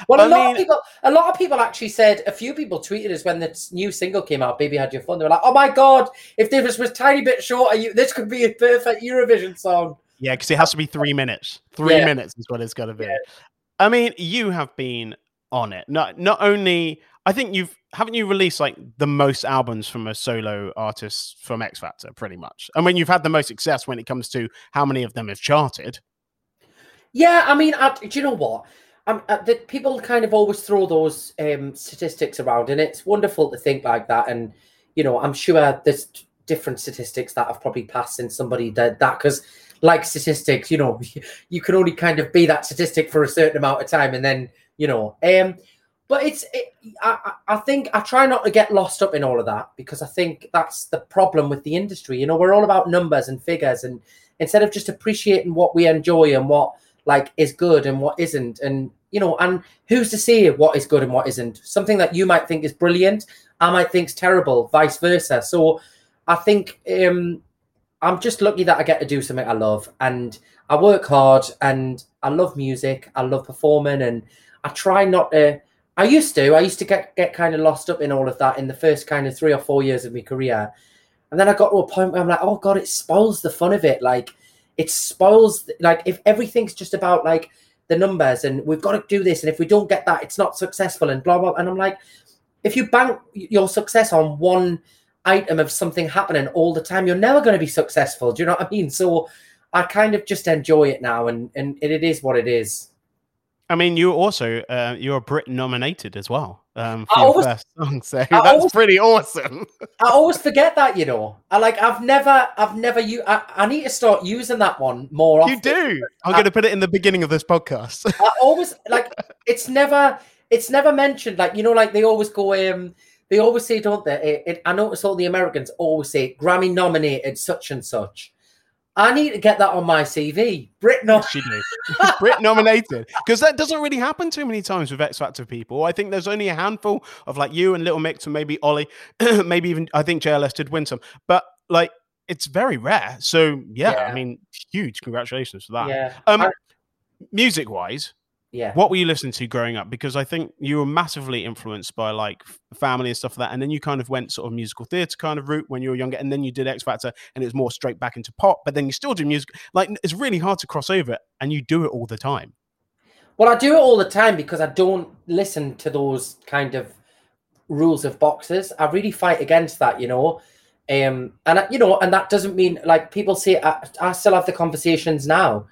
Well, a lot of people actually said. A few people tweeted us when the new single came out, "Baby Had Your Fun." They were like, "Oh my god, if this was a tiny bit shorter, this could be a perfect Eurovision song." Yeah, because it has to be 3 minutes. Three minutes is what it's got to be. Yeah. I mean, you have been on it. Not only, I think haven't you released like the most albums from a solo artist from X Factor, pretty much? I mean, you've had the most success when it comes to how many of them have charted. Yeah, I mean, do you know what? People kind of always throw those statistics around, and it's wonderful to think like that. And, you know, I'm sure there's different statistics that have probably passed since somebody did that, because like statistics, you know, you can only kind of be that statistic for a certain amount of time, and then, you know... But I think I try not to get lost up in all of that, because I think that's the problem with the industry. You know, we're all about numbers and figures, and instead of just appreciating what we enjoy and what like is good and what isn't, and you know, and who's to say what is good and what isn't? Something that you might think is brilliant, I might think's terrible, vice versa. So I think I'm just lucky that I get to do something I love, and I work hard, and I love music, I love performing, and I try not to. I used to get kind of lost up in all of that in the first kind of 3 or 4 years of my career. And then I got to a point where I'm like, oh God, it spoils the fun of it. Like it spoils, like if everything's just about like the numbers and we've got to do this, and if we don't get that, it's not successful and blah, blah. And I'm like, if you bank your success on one item of something happening all the time, you're never going to be successful. Do you know what I mean? So I kind of just enjoy it now, and it is what it is. I mean, you also, you're a Brit nominated as well for your first song, so that's pretty awesome. I always forget that, you know. I need to start using that one more often. You do. I'm going to put it in the beginning of this podcast. I always, like, it's never mentioned. Like, you know, like they always go, they always say, don't they? I notice all the Americans always say, Grammy nominated such and such. I need to get that on my CV. Brit nominated. Because that doesn't really happen too many times with X Factor people. I think there's only a handful of like you and Little Mix and maybe Ollie, maybe even I think JLS did win some. But like it's very rare. So yeah. I mean, huge congratulations for that. Yeah. Music wise, yeah, what were you listening to growing up? Because I think you were massively influenced by like family and stuff like that. And then you kind of went sort of musical theatre kind of route when you were younger. And then you did X Factor and it's more straight back into pop. But then you still do music. Like it's really hard to cross over, and you do it all the time. Well, I do it all the time because I don't listen to those kind of rules of boxes. I really fight against that, you know. And that doesn't mean like people say, I still have the conversations now.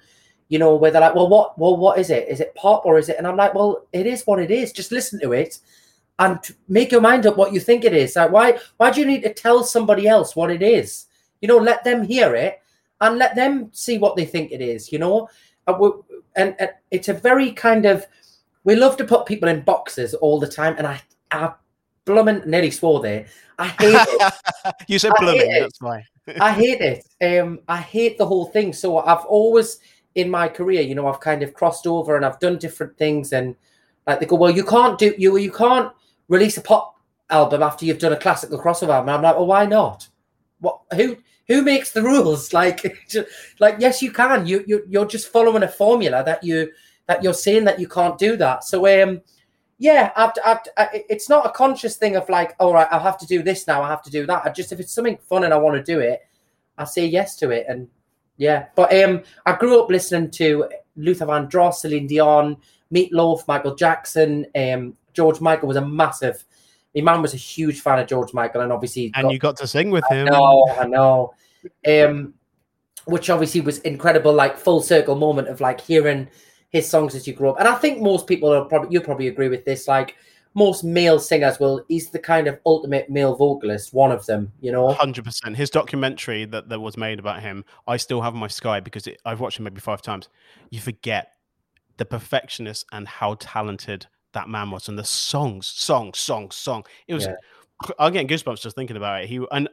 You know, where they're like, well, what is it? Is it pop or is it? And I'm like, well, it is what it is. Just listen to it and make your mind up what you think it is. Like, why do you need to tell somebody else what it is? You know, let them hear it and let them see what they think it is, you know? And it's a very kind of, we love to put people in boxes all the time. And I blooming nearly swore there. I hate it. You said blooming, that's why. I hate it. I hate the whole thing. So I've always, in my career, you know, I've kind of crossed over and I've done different things. And like they go, well, you can't release a pop album after you've done a classical crossover album. And I'm like, well, why not? What? Who makes the rules? Like yes, you can. You're just following a formula that you're saying that you can't do that. So yeah, it's not a conscious thing of like, all right, I'll have to do this now, I have to do that. I just, if it's something fun and I want to do it, I say yes to it. And yeah, but I grew up listening to Luther Vandross, Celine Dion, Meatloaf, Michael Jackson. George Michael was my man was a huge fan of George Michael, and obviously, and you got to sing with him. I know. Which obviously was incredible, like full circle moment of like hearing his songs as you grow up. And I think most people you'll probably agree with this. Like most male singers will, he's the kind of ultimate male vocalist, one of them, you know? 100%. His documentary that was made about him, I still have on my Sky because I've watched it maybe 5 times. You forget the perfectionist and how talented that man was. And the song. It was, yeah. I'm getting goosebumps just thinking about it.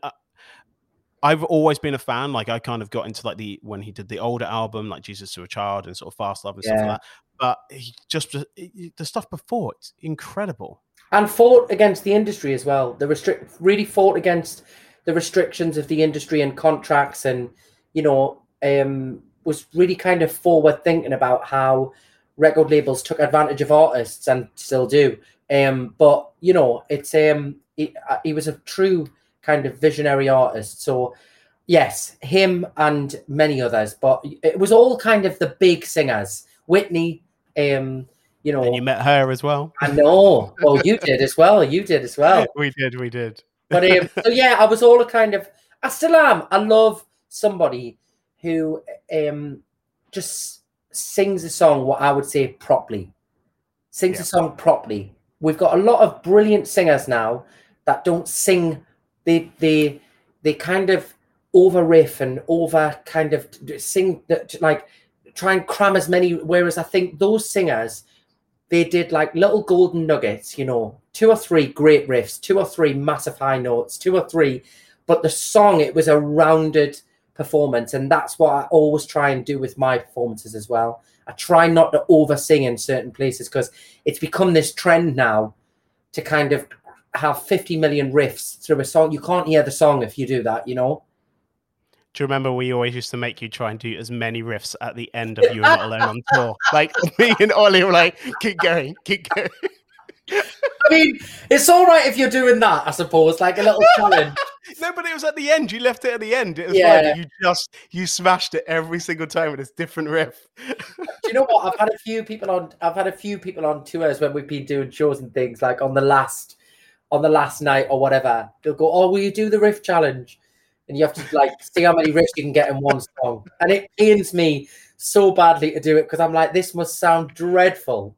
I've always been a fan. Like I kind of got into like when he did the older album, like Jesus to a Child and sort of Fast Love and stuff like that. But he the stuff before, it's incredible. And fought against the industry as well. Really fought against the restrictions of the industry and contracts, and you know, was really kind of forward thinking about how record labels took advantage of artists and still do. But you know, it's he was a true kind of visionary artist. So yes, him and many others, but it was all kind of the big singers. Whitney, you know. And you met her as well. I know. Well, you did as well. We did. But so yeah, I was all a kind of, I still am. I love somebody who just sings a song, what I would say properly. Sings a song properly. We've got a lot of brilliant singers now that don't sing. They kind of over riff and over kind of sing, like try and cram as many, whereas I think those singers, they did like little golden nuggets, you know, 2 or 3 great riffs, 2 or 3 massive high notes, 2 or 3, but the song, it was a rounded performance. And that's what I always try and do with my performances as well. I try not to over sing in certain places because it's become this trend now to kind of have 50 million riffs through a song. You can't hear the song if you do that, you know. Do you remember we always used to make you try and do as many riffs at the end of You Are Not Alone on tour? Like me and Ollie were like, keep going. I mean, it's all right if you're doing that, I suppose, like a little challenge. No, but it was at the end. You left it at the end. It was like you smashed it every single time with this different riff. Do you know what? I've had a few people on tours when we've been doing shows and things, like on the last night or whatever, they'll go, oh, will you do the riff challenge? And you have to like see how many riffs you can get in one song. And it pains me so badly to do it because I'm like, this must sound dreadful.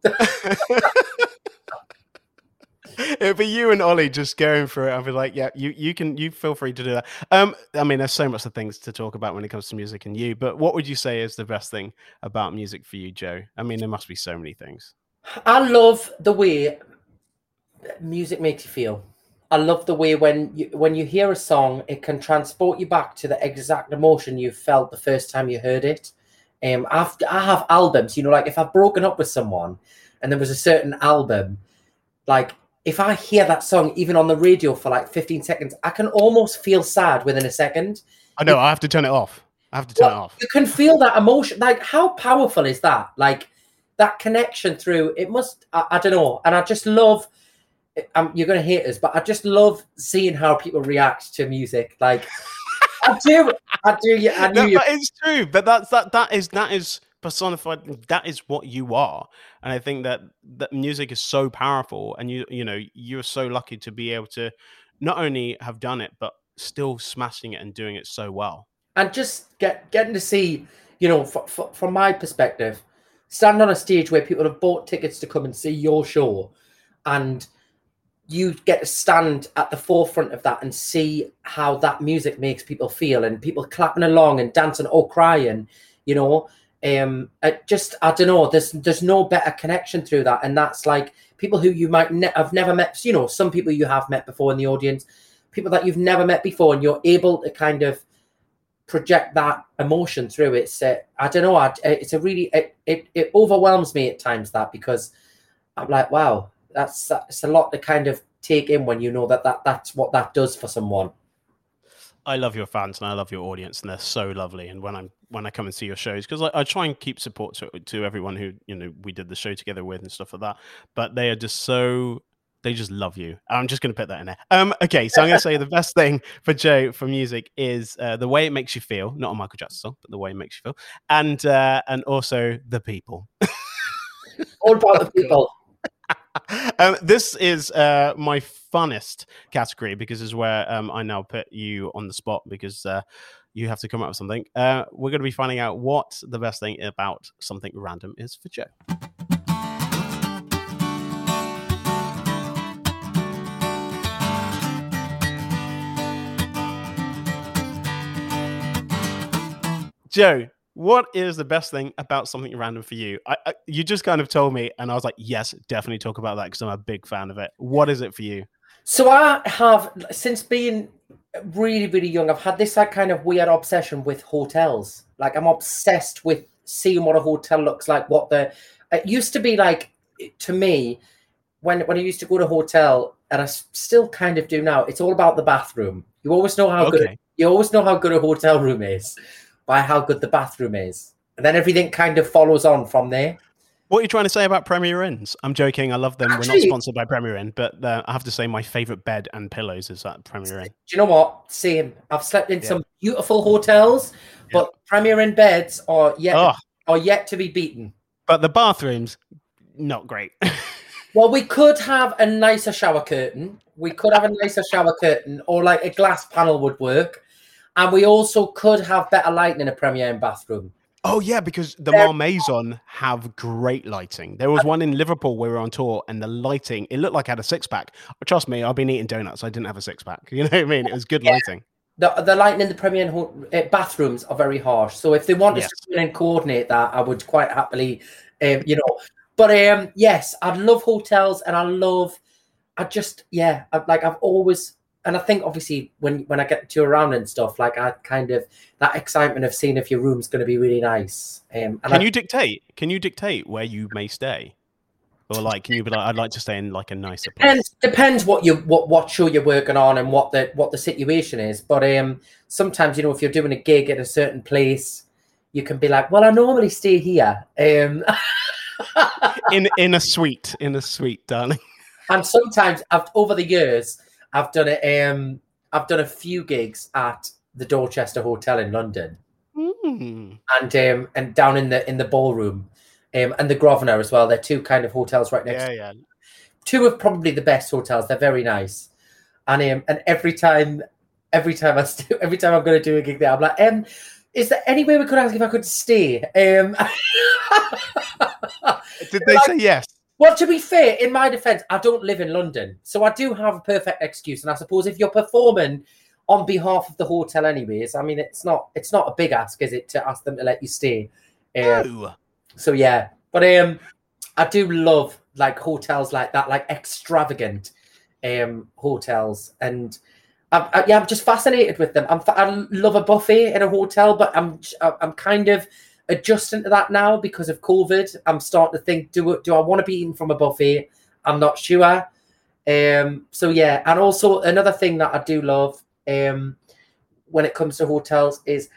It'd be you and Ollie just going for it. I'd be like, yeah, you feel free to do that. I mean, there's so much of things to talk about when it comes to music and you, but what would you say is the best thing about music for you, Joe? I mean, there must be so many things. I love the way music makes you feel. I love the way when you hear a song, it can transport you back to the exact emotion you felt the first time you heard it. I have albums, you know, like if I've broken up with someone and there was a certain album, like if I hear that song even on the radio for like 15 seconds, I can almost feel sad within a second. I know, I have to turn it off. You can feel that emotion. Like how powerful is that? Like that connection through, it must, I don't know. And I just love, you're going to hate us, but I just love seeing how people react to music. Like I do. Yeah, but it's true. But that is personified. That is what you are, and I think that music is so powerful. And you know, you're so lucky to be able to not only have done it, but still smashing it and doing it so well. And just getting to see, you know, from my perspective, standing on a stage where people have bought tickets to come and see your show, and you get to stand at the forefront of that and see how that music makes people feel, and people clapping along and dancing or crying, you know. I don't know, there's no better connection through that. And that's like people who you might have never met, you know, some people you have met before in the audience, people that you've never met before, and you're able to kind of project that emotion through it. So, I don't know, it overwhelms me at times, that, because I'm like, wow, That's a lot to kind of take in when you know that's what that does for someone. I love your fans and I love your audience, and they're so lovely. And when I come and see your shows, because I try and keep support to everyone who, you know, we did the show together with and stuff like that. But they are just so, they just love you. I'm just going to put that in there. Okay, so I'm going to say the best thing for Joe for music is the way it makes you feel. Not a Michael Jackson song, but the way it makes you feel, and also the people. All about the people. This is my funnest category, because it's where I now put you on the spot, because you have to come up with something. We're going to be finding out what the best thing about something random is for Joe. Joe, what is the best thing about something random for you? You just kind of told me, and I was like, yes, definitely talk about that, because I'm a big fan of it. What is it for you? So I have, since being really, really young, I've had this like kind of weird obsession with hotels. Like, I'm obsessed with seeing what a hotel looks like, it used to be like, to me, when I used to go to a hotel, and I still kind of do now, it's all about the bathroom. You always know how good a hotel room is by how good the bathroom is. And then everything kind of follows on from there. What are you trying to say about Premier Inns? I'm joking. I love them. Actually, we're not sponsored by Premier Inn, but I have to say my favourite bed and pillows is at Premier Inn. Do you know what? Same. I've slept in some beautiful hotels, but Premier Inn beds are yet to be beaten. But the bathrooms, not great. Well, we could have a nicer shower curtain. Or like a glass panel would work. And we also could have better lighting in a Premier Inn bathroom. Oh, yeah, because the Malmaison have great lighting. There was one in Liverpool where we were on tour, and the lighting, it looked like I had a six-pack. Trust me, I've been eating donuts. I didn't have a six-pack. You know what I mean? It was good lighting. The lighting in the Premier Inn bathrooms are very harsh. So if they wanted to come in and coordinate that, I would quite happily, you know. But, yes, I love hotels, and I've always... And I think, obviously, when I get to around and stuff, like, I kind of, that excitement of seeing if your room's going to be really nice. Can you dictate where you may stay? Or, like, can you be like, I'd like to stay in, like, a nicer place? Depends what show you're working on and what the situation is. But sometimes, you know, if you're doing a gig at a certain place, you can be like, well, I normally stay here. In a suite, darling. And sometimes, over the years... I've done a few gigs at the Dorchester Hotel in London, and down in the ballroom, and the Grosvenor as well. They're two kind of hotels right next. Yeah, yeah. Two of probably the best hotels. They're very nice, and every time I'm going to do a gig there, I'm like, is there any way we could ask if I could stay? Did they say yes? Well, to be fair, in my defence, I don't live in London, so I do have a perfect excuse. And I suppose if you're performing on behalf of the hotel anyways, I mean, it's not a big ask, is it, to ask them to let you stay? No. So, yeah. But I do love, like, hotels like that, like extravagant hotels. And, I'm just fascinated with them. I love a buffet in a hotel, but I'm kind of... adjusting to that now because of COVID. I'm starting to think, do I want to be eating from a buffet? I'm not sure. So yeah, and also another thing that I do love when it comes to hotels is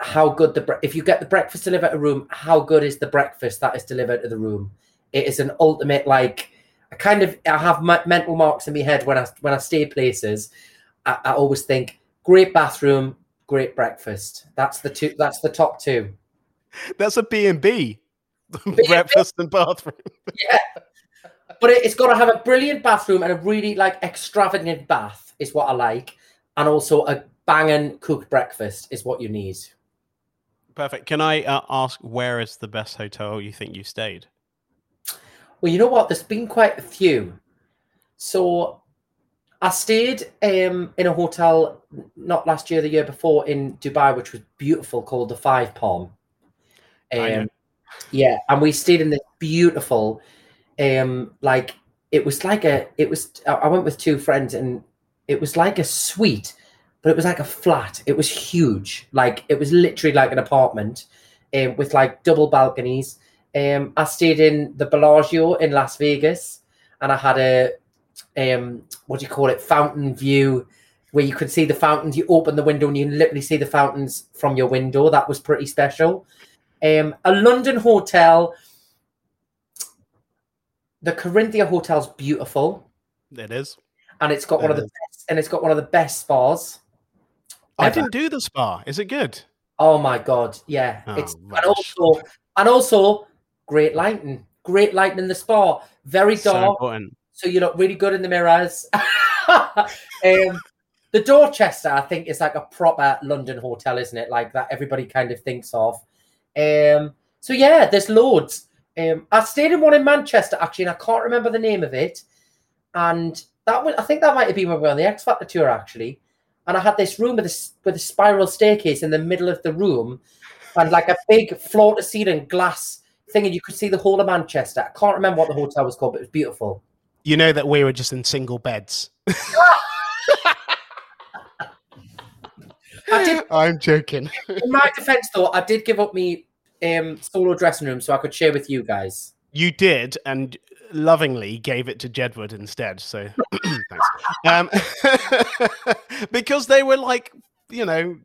how good if you get the breakfast delivered to a room, how good is the breakfast that is delivered to the room? It is an ultimate, like, I have my mental marks in my head when I stay places. I always think great bathroom, great breakfast. That's the top two. That's a B&B, breakfast and bathroom. Yeah, but it's got to have a brilliant bathroom and a really, like, extravagant bath is what I like, and also a banging cooked breakfast is what you need. Perfect. Can I ask, where is the best hotel you think you stayed? Well, you know what? There's been quite a few. So I stayed in a hotel, not last year, the year before, in Dubai, which was beautiful, called the Five Palm. Yeah, and we stayed in this beautiful, like, it was like a, it was, I went with two friends, and it was like a suite, but it was like a flat. It was huge. Like, it was literally like an apartment with like double balconies. I stayed in the Bellagio in Las Vegas, and I had a, what do you call it? Fountain view, where you could see the fountains. You open the window and you can literally see the fountains from your window. That was pretty special. A London hotel. The Corinthia Hotel's beautiful. It is. And it's got one of the best spas. I didn't do the spa. Is it good? Oh my God. Yeah. Oh, it's gosh. and also great lighting. Great lighting in the spa. Very dark. So you look really good in the mirrors. The Dorchester, I think, is like a proper London hotel, isn't it? Like that everybody kind of thinks of. So yeah, there's loads. I stayed in one in Manchester, actually, and I can't remember the name of it. And that was, I think that might have been when we were on the X Factor tour, actually. And I had this room with a spiral staircase in the middle of the room, and like a big floor-to-ceiling glass thing, and you could see the whole of Manchester. I can't remember what the hotel was called, but it was beautiful. You know that we were just in single beds. I'm joking. In my defense, though, I did give up my solo dressing room so I could share with you guys. You did, and lovingly gave it to Jedward instead. So, thanks. Because they were like, you know,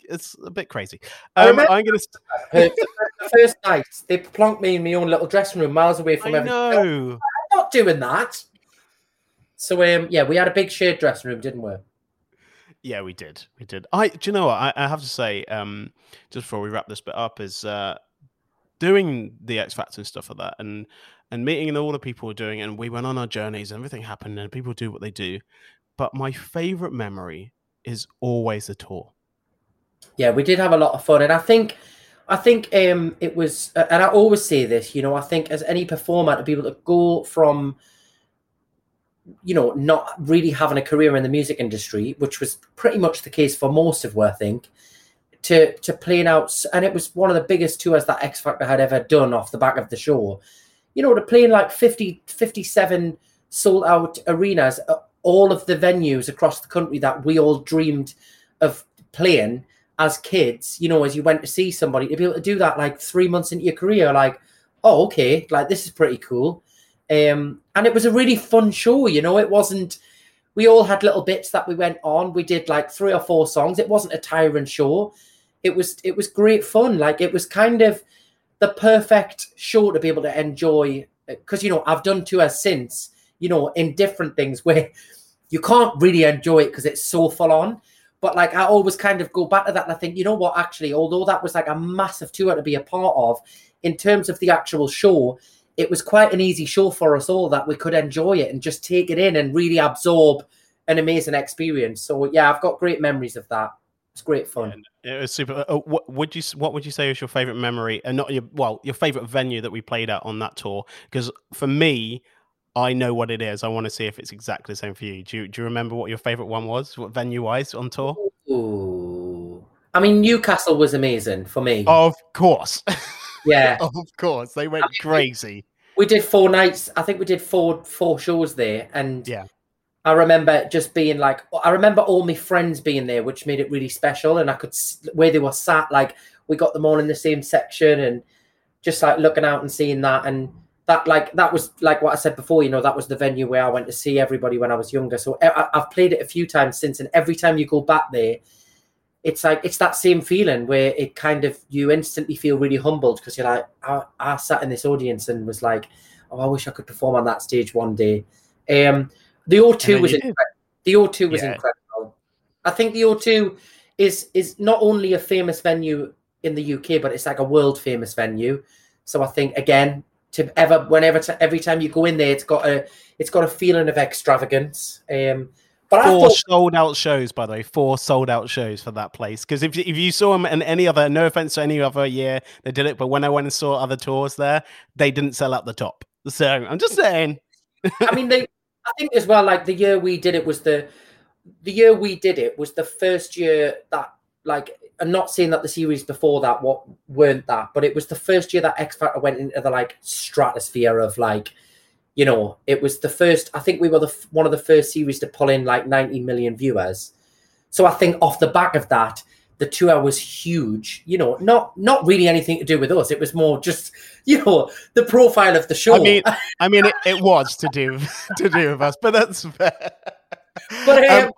it's a bit crazy. I'm going to the first night they plonked me in my own little dressing room, miles away from everything. I'm not doing that. So, yeah, we had a big shared dressing room, didn't we? Yeah, we did. We did. Do you know what? I have to say, just before we wrap this bit up, is doing the X Factor and stuff like that, and meeting all the people we're doing, and we went on our journeys, and everything happened, and people do what they do. But my favourite memory is always the tour. Yeah, we did have a lot of fun, and I think it was, and I always say this, you know, I think as any performer, to be able to go from, you know, not really having a career in the music industry, which was pretty much the case for most of us, I think, to playing out, and it was one of the biggest tours that X Factor had ever done off the back of the show. You know, to play in like 57 sold-out arenas, all of the venues across the country that we all dreamed of playing as kids, you know, as you went to see somebody, to be able to do that like 3 months into your career, like, oh, okay, like this is pretty cool. And it was a really fun show, you know. It wasn't, we all had little bits that we went on. We did like 3 or 4 songs. It wasn't a tiring show. It was great fun. Like, it was kind of the perfect show to be able to enjoy, because, you know, I've done tours since, you know, in different things where you can't really enjoy it because it's so full on. But like, I always kind of go back to that, and I think, you know what, actually, although that was like a massive tour to be a part of, in terms of the actual show, it was quite an easy show for us all, that we could enjoy it and just take it in and really absorb an amazing experience. So yeah, I've got great memories of that. It's great fun. Yeah, it was super. What would you say was your favorite memory, and not your, well, your favorite venue that we played at on that tour? Because for me, I know what it is. I want to see if it's exactly the same for you. Do you remember what your favorite one was? What venue wise on tour? Ooh. I mean, Newcastle was amazing for me. Of course. Yeah, of course. They went crazy. We did 4 nights. I think we did four shows there. And yeah, I remember just being like, I remember all my friends being there, which made it really special. And I could, where they were sat, like we got them all in the same section, and just like looking out and seeing that. And that, like, that was like what I said before, you know, that was the venue where I went to see everybody when I was younger. So I've played it a few times since. And every time you go back there, it's like, it's that same feeling where it kind of, you instantly feel really humbled, because you're like, I sat in this audience and was like, oh, I wish I could perform on that stage one day. The O2 was incredible. The O2 was incredible. I think the O2 is not only a famous venue in the UK, but it's like a world famous venue. So I think, again, every time you go in there, it's got a feeling of extravagance. But 4 sold out shows, by the way. 4 sold out shows for that place. Because if you saw them in any other, no offense to any other year they did it, but when I went and saw other tours there, they didn't sell out the top. So I'm just saying. I mean, I think as well, like the year we did it was the first year that, like, and not saying that the series before that weren't that, but it was the first year that X Factor went into the like stratosphere of like, you know, it was the first. I think we were one of the first series to pull in like 90 million viewers. So I think off the back of that, the tour was huge, you know, not really anything to do with us. It was more just, you know, the profile of the show. I mean, it was to do with us, but that's fair. But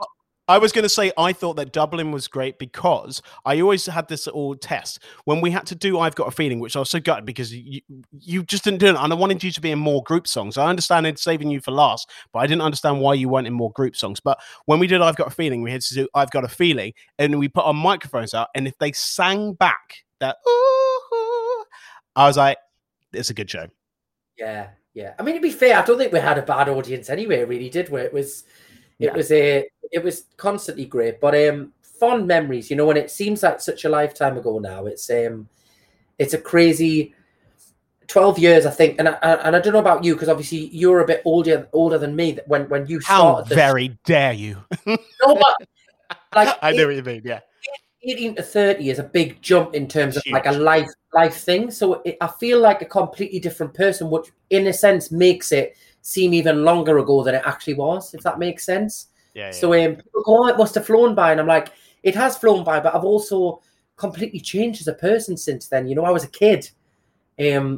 I was going to say, I thought that Dublin was great because I always had this little test when we had to do I've Got a Feeling, which I was so gutted because you just didn't do it. And I wanted you to be in more group songs. I understand it's saving you for last, but I didn't understand why you weren't in more group songs. But when we did I've Got a Feeling, we had to do I've Got a Feeling, and we put our microphones out. And if they sang back that, ooh, I was like, it's a good show. Yeah, yeah. I mean, to be fair, I don't think we had a bad audience anyway, really, did we? It was constantly great, but fond memories, you know, and it seems like such a lifetime ago now. It's a crazy 12 years, I think, and I don't know about you because obviously you're a bit older than me when you started. How very dare you? No, but like I know what you mean. Yeah, 18 to 30 is a big jump in terms of like a life thing. So I feel like a completely different person, which in a sense makes it seem even longer ago than it actually was, if that makes sense. Yeah. So people go, oh, it must have flown by, and I'm like, it has flown by, but I've also completely changed as a person since then. You know, I was a kid,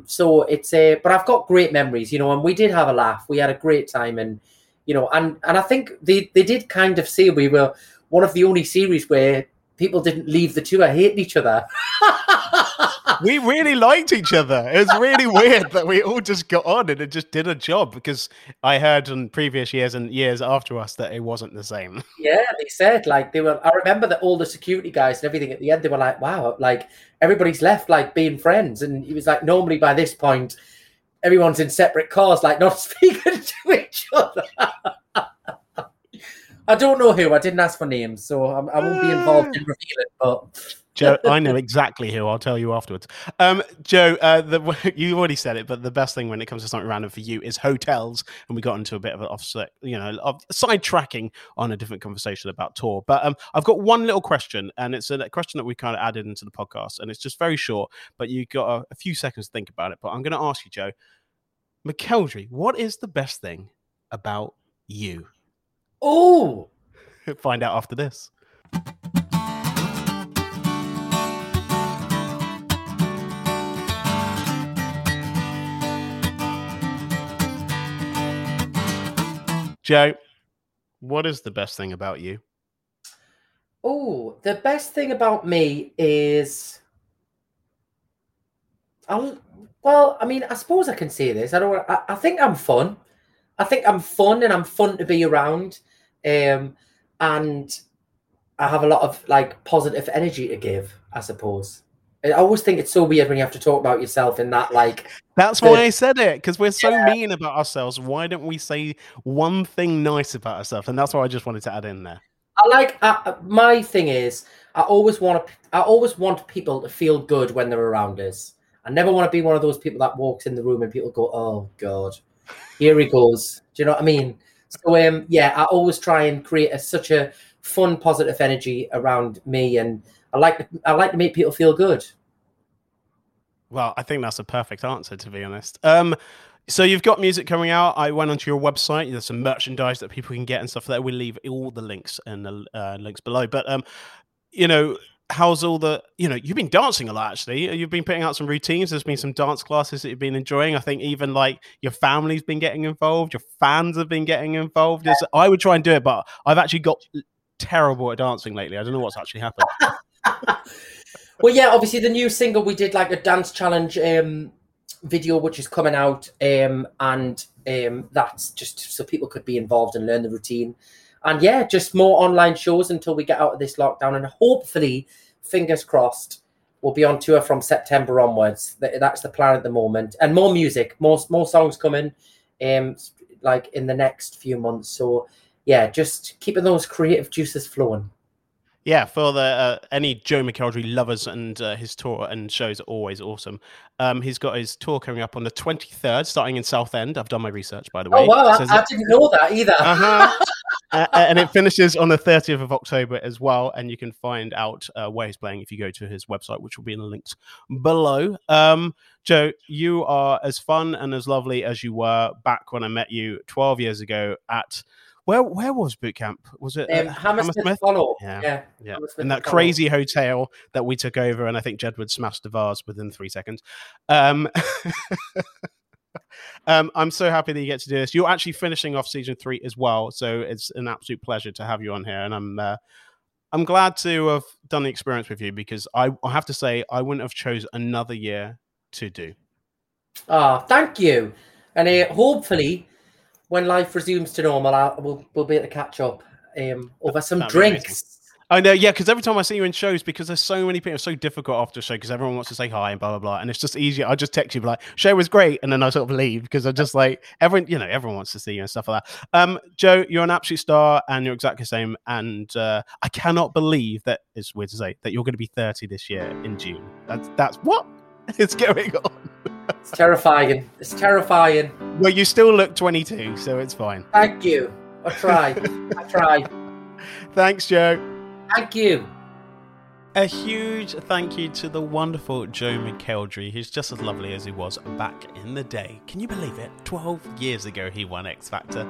so it's a. But I've got great memories, you know, and we did have a laugh. We had a great time, and you know, and I think they did kind of say we were one of the only series where people didn't leave the tour hating each other. We really liked each other. It was really weird that we all just got on and it just did a job, because I heard in previous years and years after us that it wasn't the same. Yeah, they said like they were. I remember that all the security guys and everything at the end, they were like, wow, like everybody's left like being friends. And it was like, normally by this point, everyone's in separate cars, like not speaking to each other. I don't know who. I didn't ask for names, so I won't be involved in revealing, but... Joe, I know exactly who. I'll tell you afterwards. Joe, you already said it, but the best thing when it comes to something random for you is hotels. And we got into a bit of an offset, you know, sidetracking on a different conversation about tour. But I've got one little question, and it's a question that we kind of added into the podcast, and it's just very short, but you've got a few seconds to think about it. But I'm going to ask you, Joe McElderry, what is the best thing about you? Oh! Find out after this. Joe, what is the best thing about you? Oh, the best thing about me is... I suppose I can say this. I think I'm fun. I think I'm fun, and I'm fun to be around. And I have a lot of like positive energy to give, I suppose. I always think it's so weird when you have to talk about yourself in that, like... That's why I said it, because we're so mean about ourselves. Why don't we say one thing nice about ourselves? And that's why I just wanted to add in there. My thing is, I always want people to feel good when they're around us. I never want to be one of those people that walks in the room and people go, oh, God, here he goes. Do you know what I mean? So, I always try and create such a fun, positive energy around me, and... I like to make people feel good. Well, I think that's a perfect answer, to be honest. So you've got music coming out. I went onto your website. There's some merchandise that people can get and stuff there. We'll leave all the links and the links below. But, you know, how's all the, you know, you've been dancing a lot, actually. You've been putting out some routines. There's been some dance classes that you've been enjoying. I think even like your family's been getting involved. Your fans have been getting involved. Yeah. I would try and do it, but I've actually got terrible at dancing lately. I don't know what's actually happened. Well, yeah, obviously the new single, we did like a dance challenge video, which is coming out, and that's just so people could be involved and learn the routine. And yeah, just more online shows until we get out of this lockdown, and hopefully, fingers crossed, we'll be on tour from September onwards. That's the plan at the moment, and more music, more songs coming, like in the next few months. So yeah, just keeping those creative juices flowing. Yeah, for the any Joe McElderry lovers, and his tour and shows are always awesome. He's got his tour coming up on the 23rd, starting in Southend. I've done my research, by the way. Oh, wow, I didn't know that either. Uh-huh. And it finishes on the 30th of October as well, and you can find out where he's playing if you go to his website, which will be in the links below. Joe, you are as fun and as lovely as you were back when I met you 12 years ago at... Where was boot camp? Was it Hammersmith? Hollow? Yeah. In that crazy hotel that we took over, and I think Jedward smashed the vase within 3 seconds. I'm so happy that you get to do this. You're actually finishing off season 3 as well, so it's an absolute pleasure to have you on here, and I'm glad to have done the experience with you, because I have to say I wouldn't have chose another year to do. Thank you, and hopefully, when life resumes to normal, we'll be able to catch up over some drinks. I know, yeah, because every time I see you in shows, because there's so many people, it's so difficult after a show because everyone wants to say hi and blah, blah, blah. And it's just easier. I just text you, like, show was great. And then I sort of leave because I'm just like, everyone wants to see you and stuff like that. Joe, you're an absolute star and you're exactly the same. And I cannot believe that, it's weird to say, that you're going to be 30 this year in June. That's what is going on. It's terrifying. It's terrifying. Well, you still look 22, so it's fine. Thank you. I try. Thanks, Joe. Thank you. A huge thank you to the wonderful Joe McElderry, who's just as lovely as he was back in the day. Can you believe it? 12 years ago he won X Factor.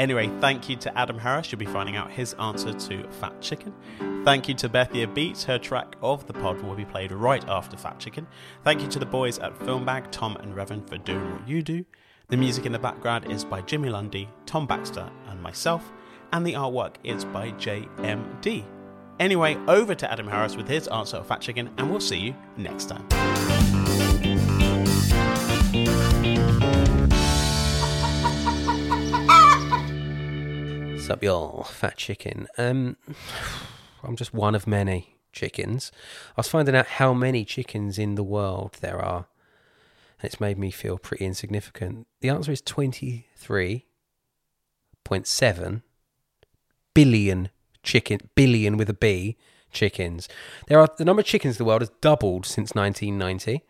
Anyway, thank you to Adam Harris. You'll be finding out his answer to Fat Chicken. Thank you to Bethia Beats. Her track of the pod will be played right after Fat Chicken. Thank you to the boys at Filmbag, Tom and Revan, for doing what you do. The music in the background is by Jimmy Lundy, Tom Baxter and myself, and the artwork is by JMD. Anyway, over to Adam Harris with his answer of Fat Chicken, and we'll see you next time. What's up, y'all? Fat Chicken. I'm just one of many chickens. I was finding out how many chickens in the world there are, and it's made me feel pretty insignificant. The answer is 23.7 billion chicken, billion with a B, chickens. The number of chickens in the world has doubled since 1990.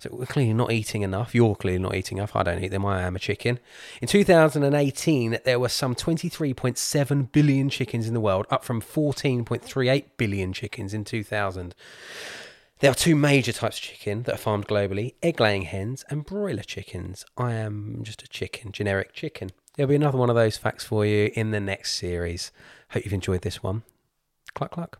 So we're clearly not eating enough. You're clearly not eating enough. I don't eat them. I am a chicken. In 2018, there were some 23.7 billion chickens in the world, up from 14.38 billion chickens in 2000. There are two major types of chicken that are farmed globally: egg-laying hens and broiler chickens. I am just a chicken, generic chicken. There'll be another one of those facts for you in the next series. Hope you've enjoyed this one. Cluck, cluck.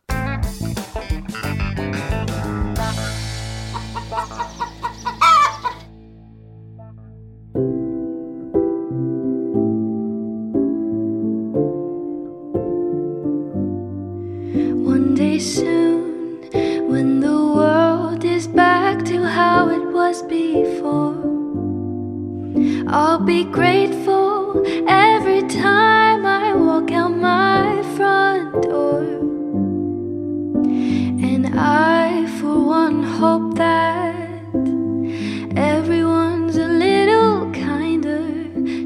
One day soon, when the world is back to how it was before, I'll be grateful every time I walk out my front door. And I, for one, hope that everyone's a little kinder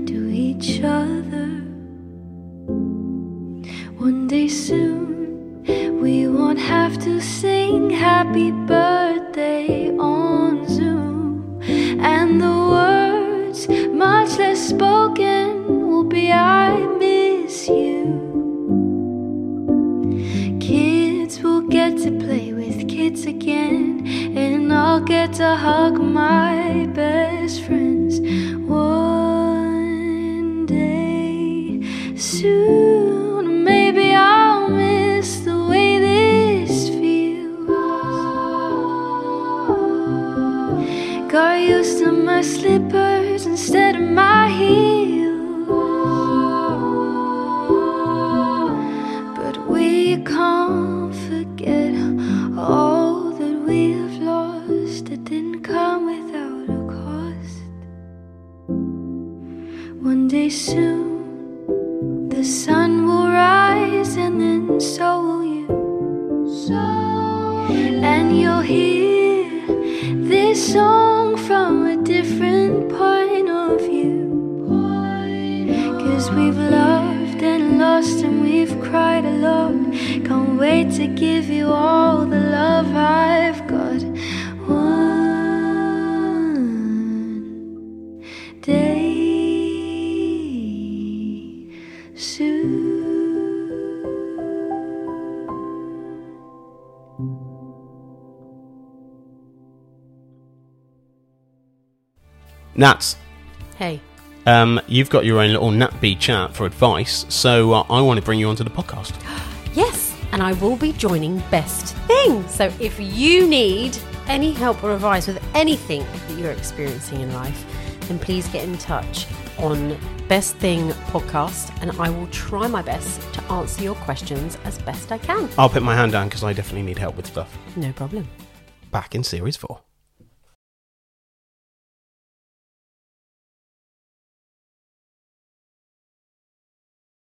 to each other. One day soon, we won't have to sing happy birthday on Zoom, and the world, much less spoken, will be I miss you. Kids will get to play with kids again, and I'll get to hug my best friends one day soon. Maybe I'll miss the way this feels. Got used to my slippers instead of my heels, but we can't forget all that we have lost. It didn't come without a cost. One day soon, the sun will rise, and then so will you. And you'll hear this song from a different point of view, 'cause we've loved and lost lost and we've cried alone. Can't wait to give you all the love I've got. One day soon. Nats. Hey. You've got your own little NatB chat for advice, so I want to bring you onto the podcast. Yes, and I will be joining Best Thing. So if you need any help or advice with anything that you're experiencing in life, then please get in touch on Best Thing Podcast, and I will try my best to answer your questions as best I can. I'll put my hand down because I definitely need help with stuff. No problem. Back in Series 4.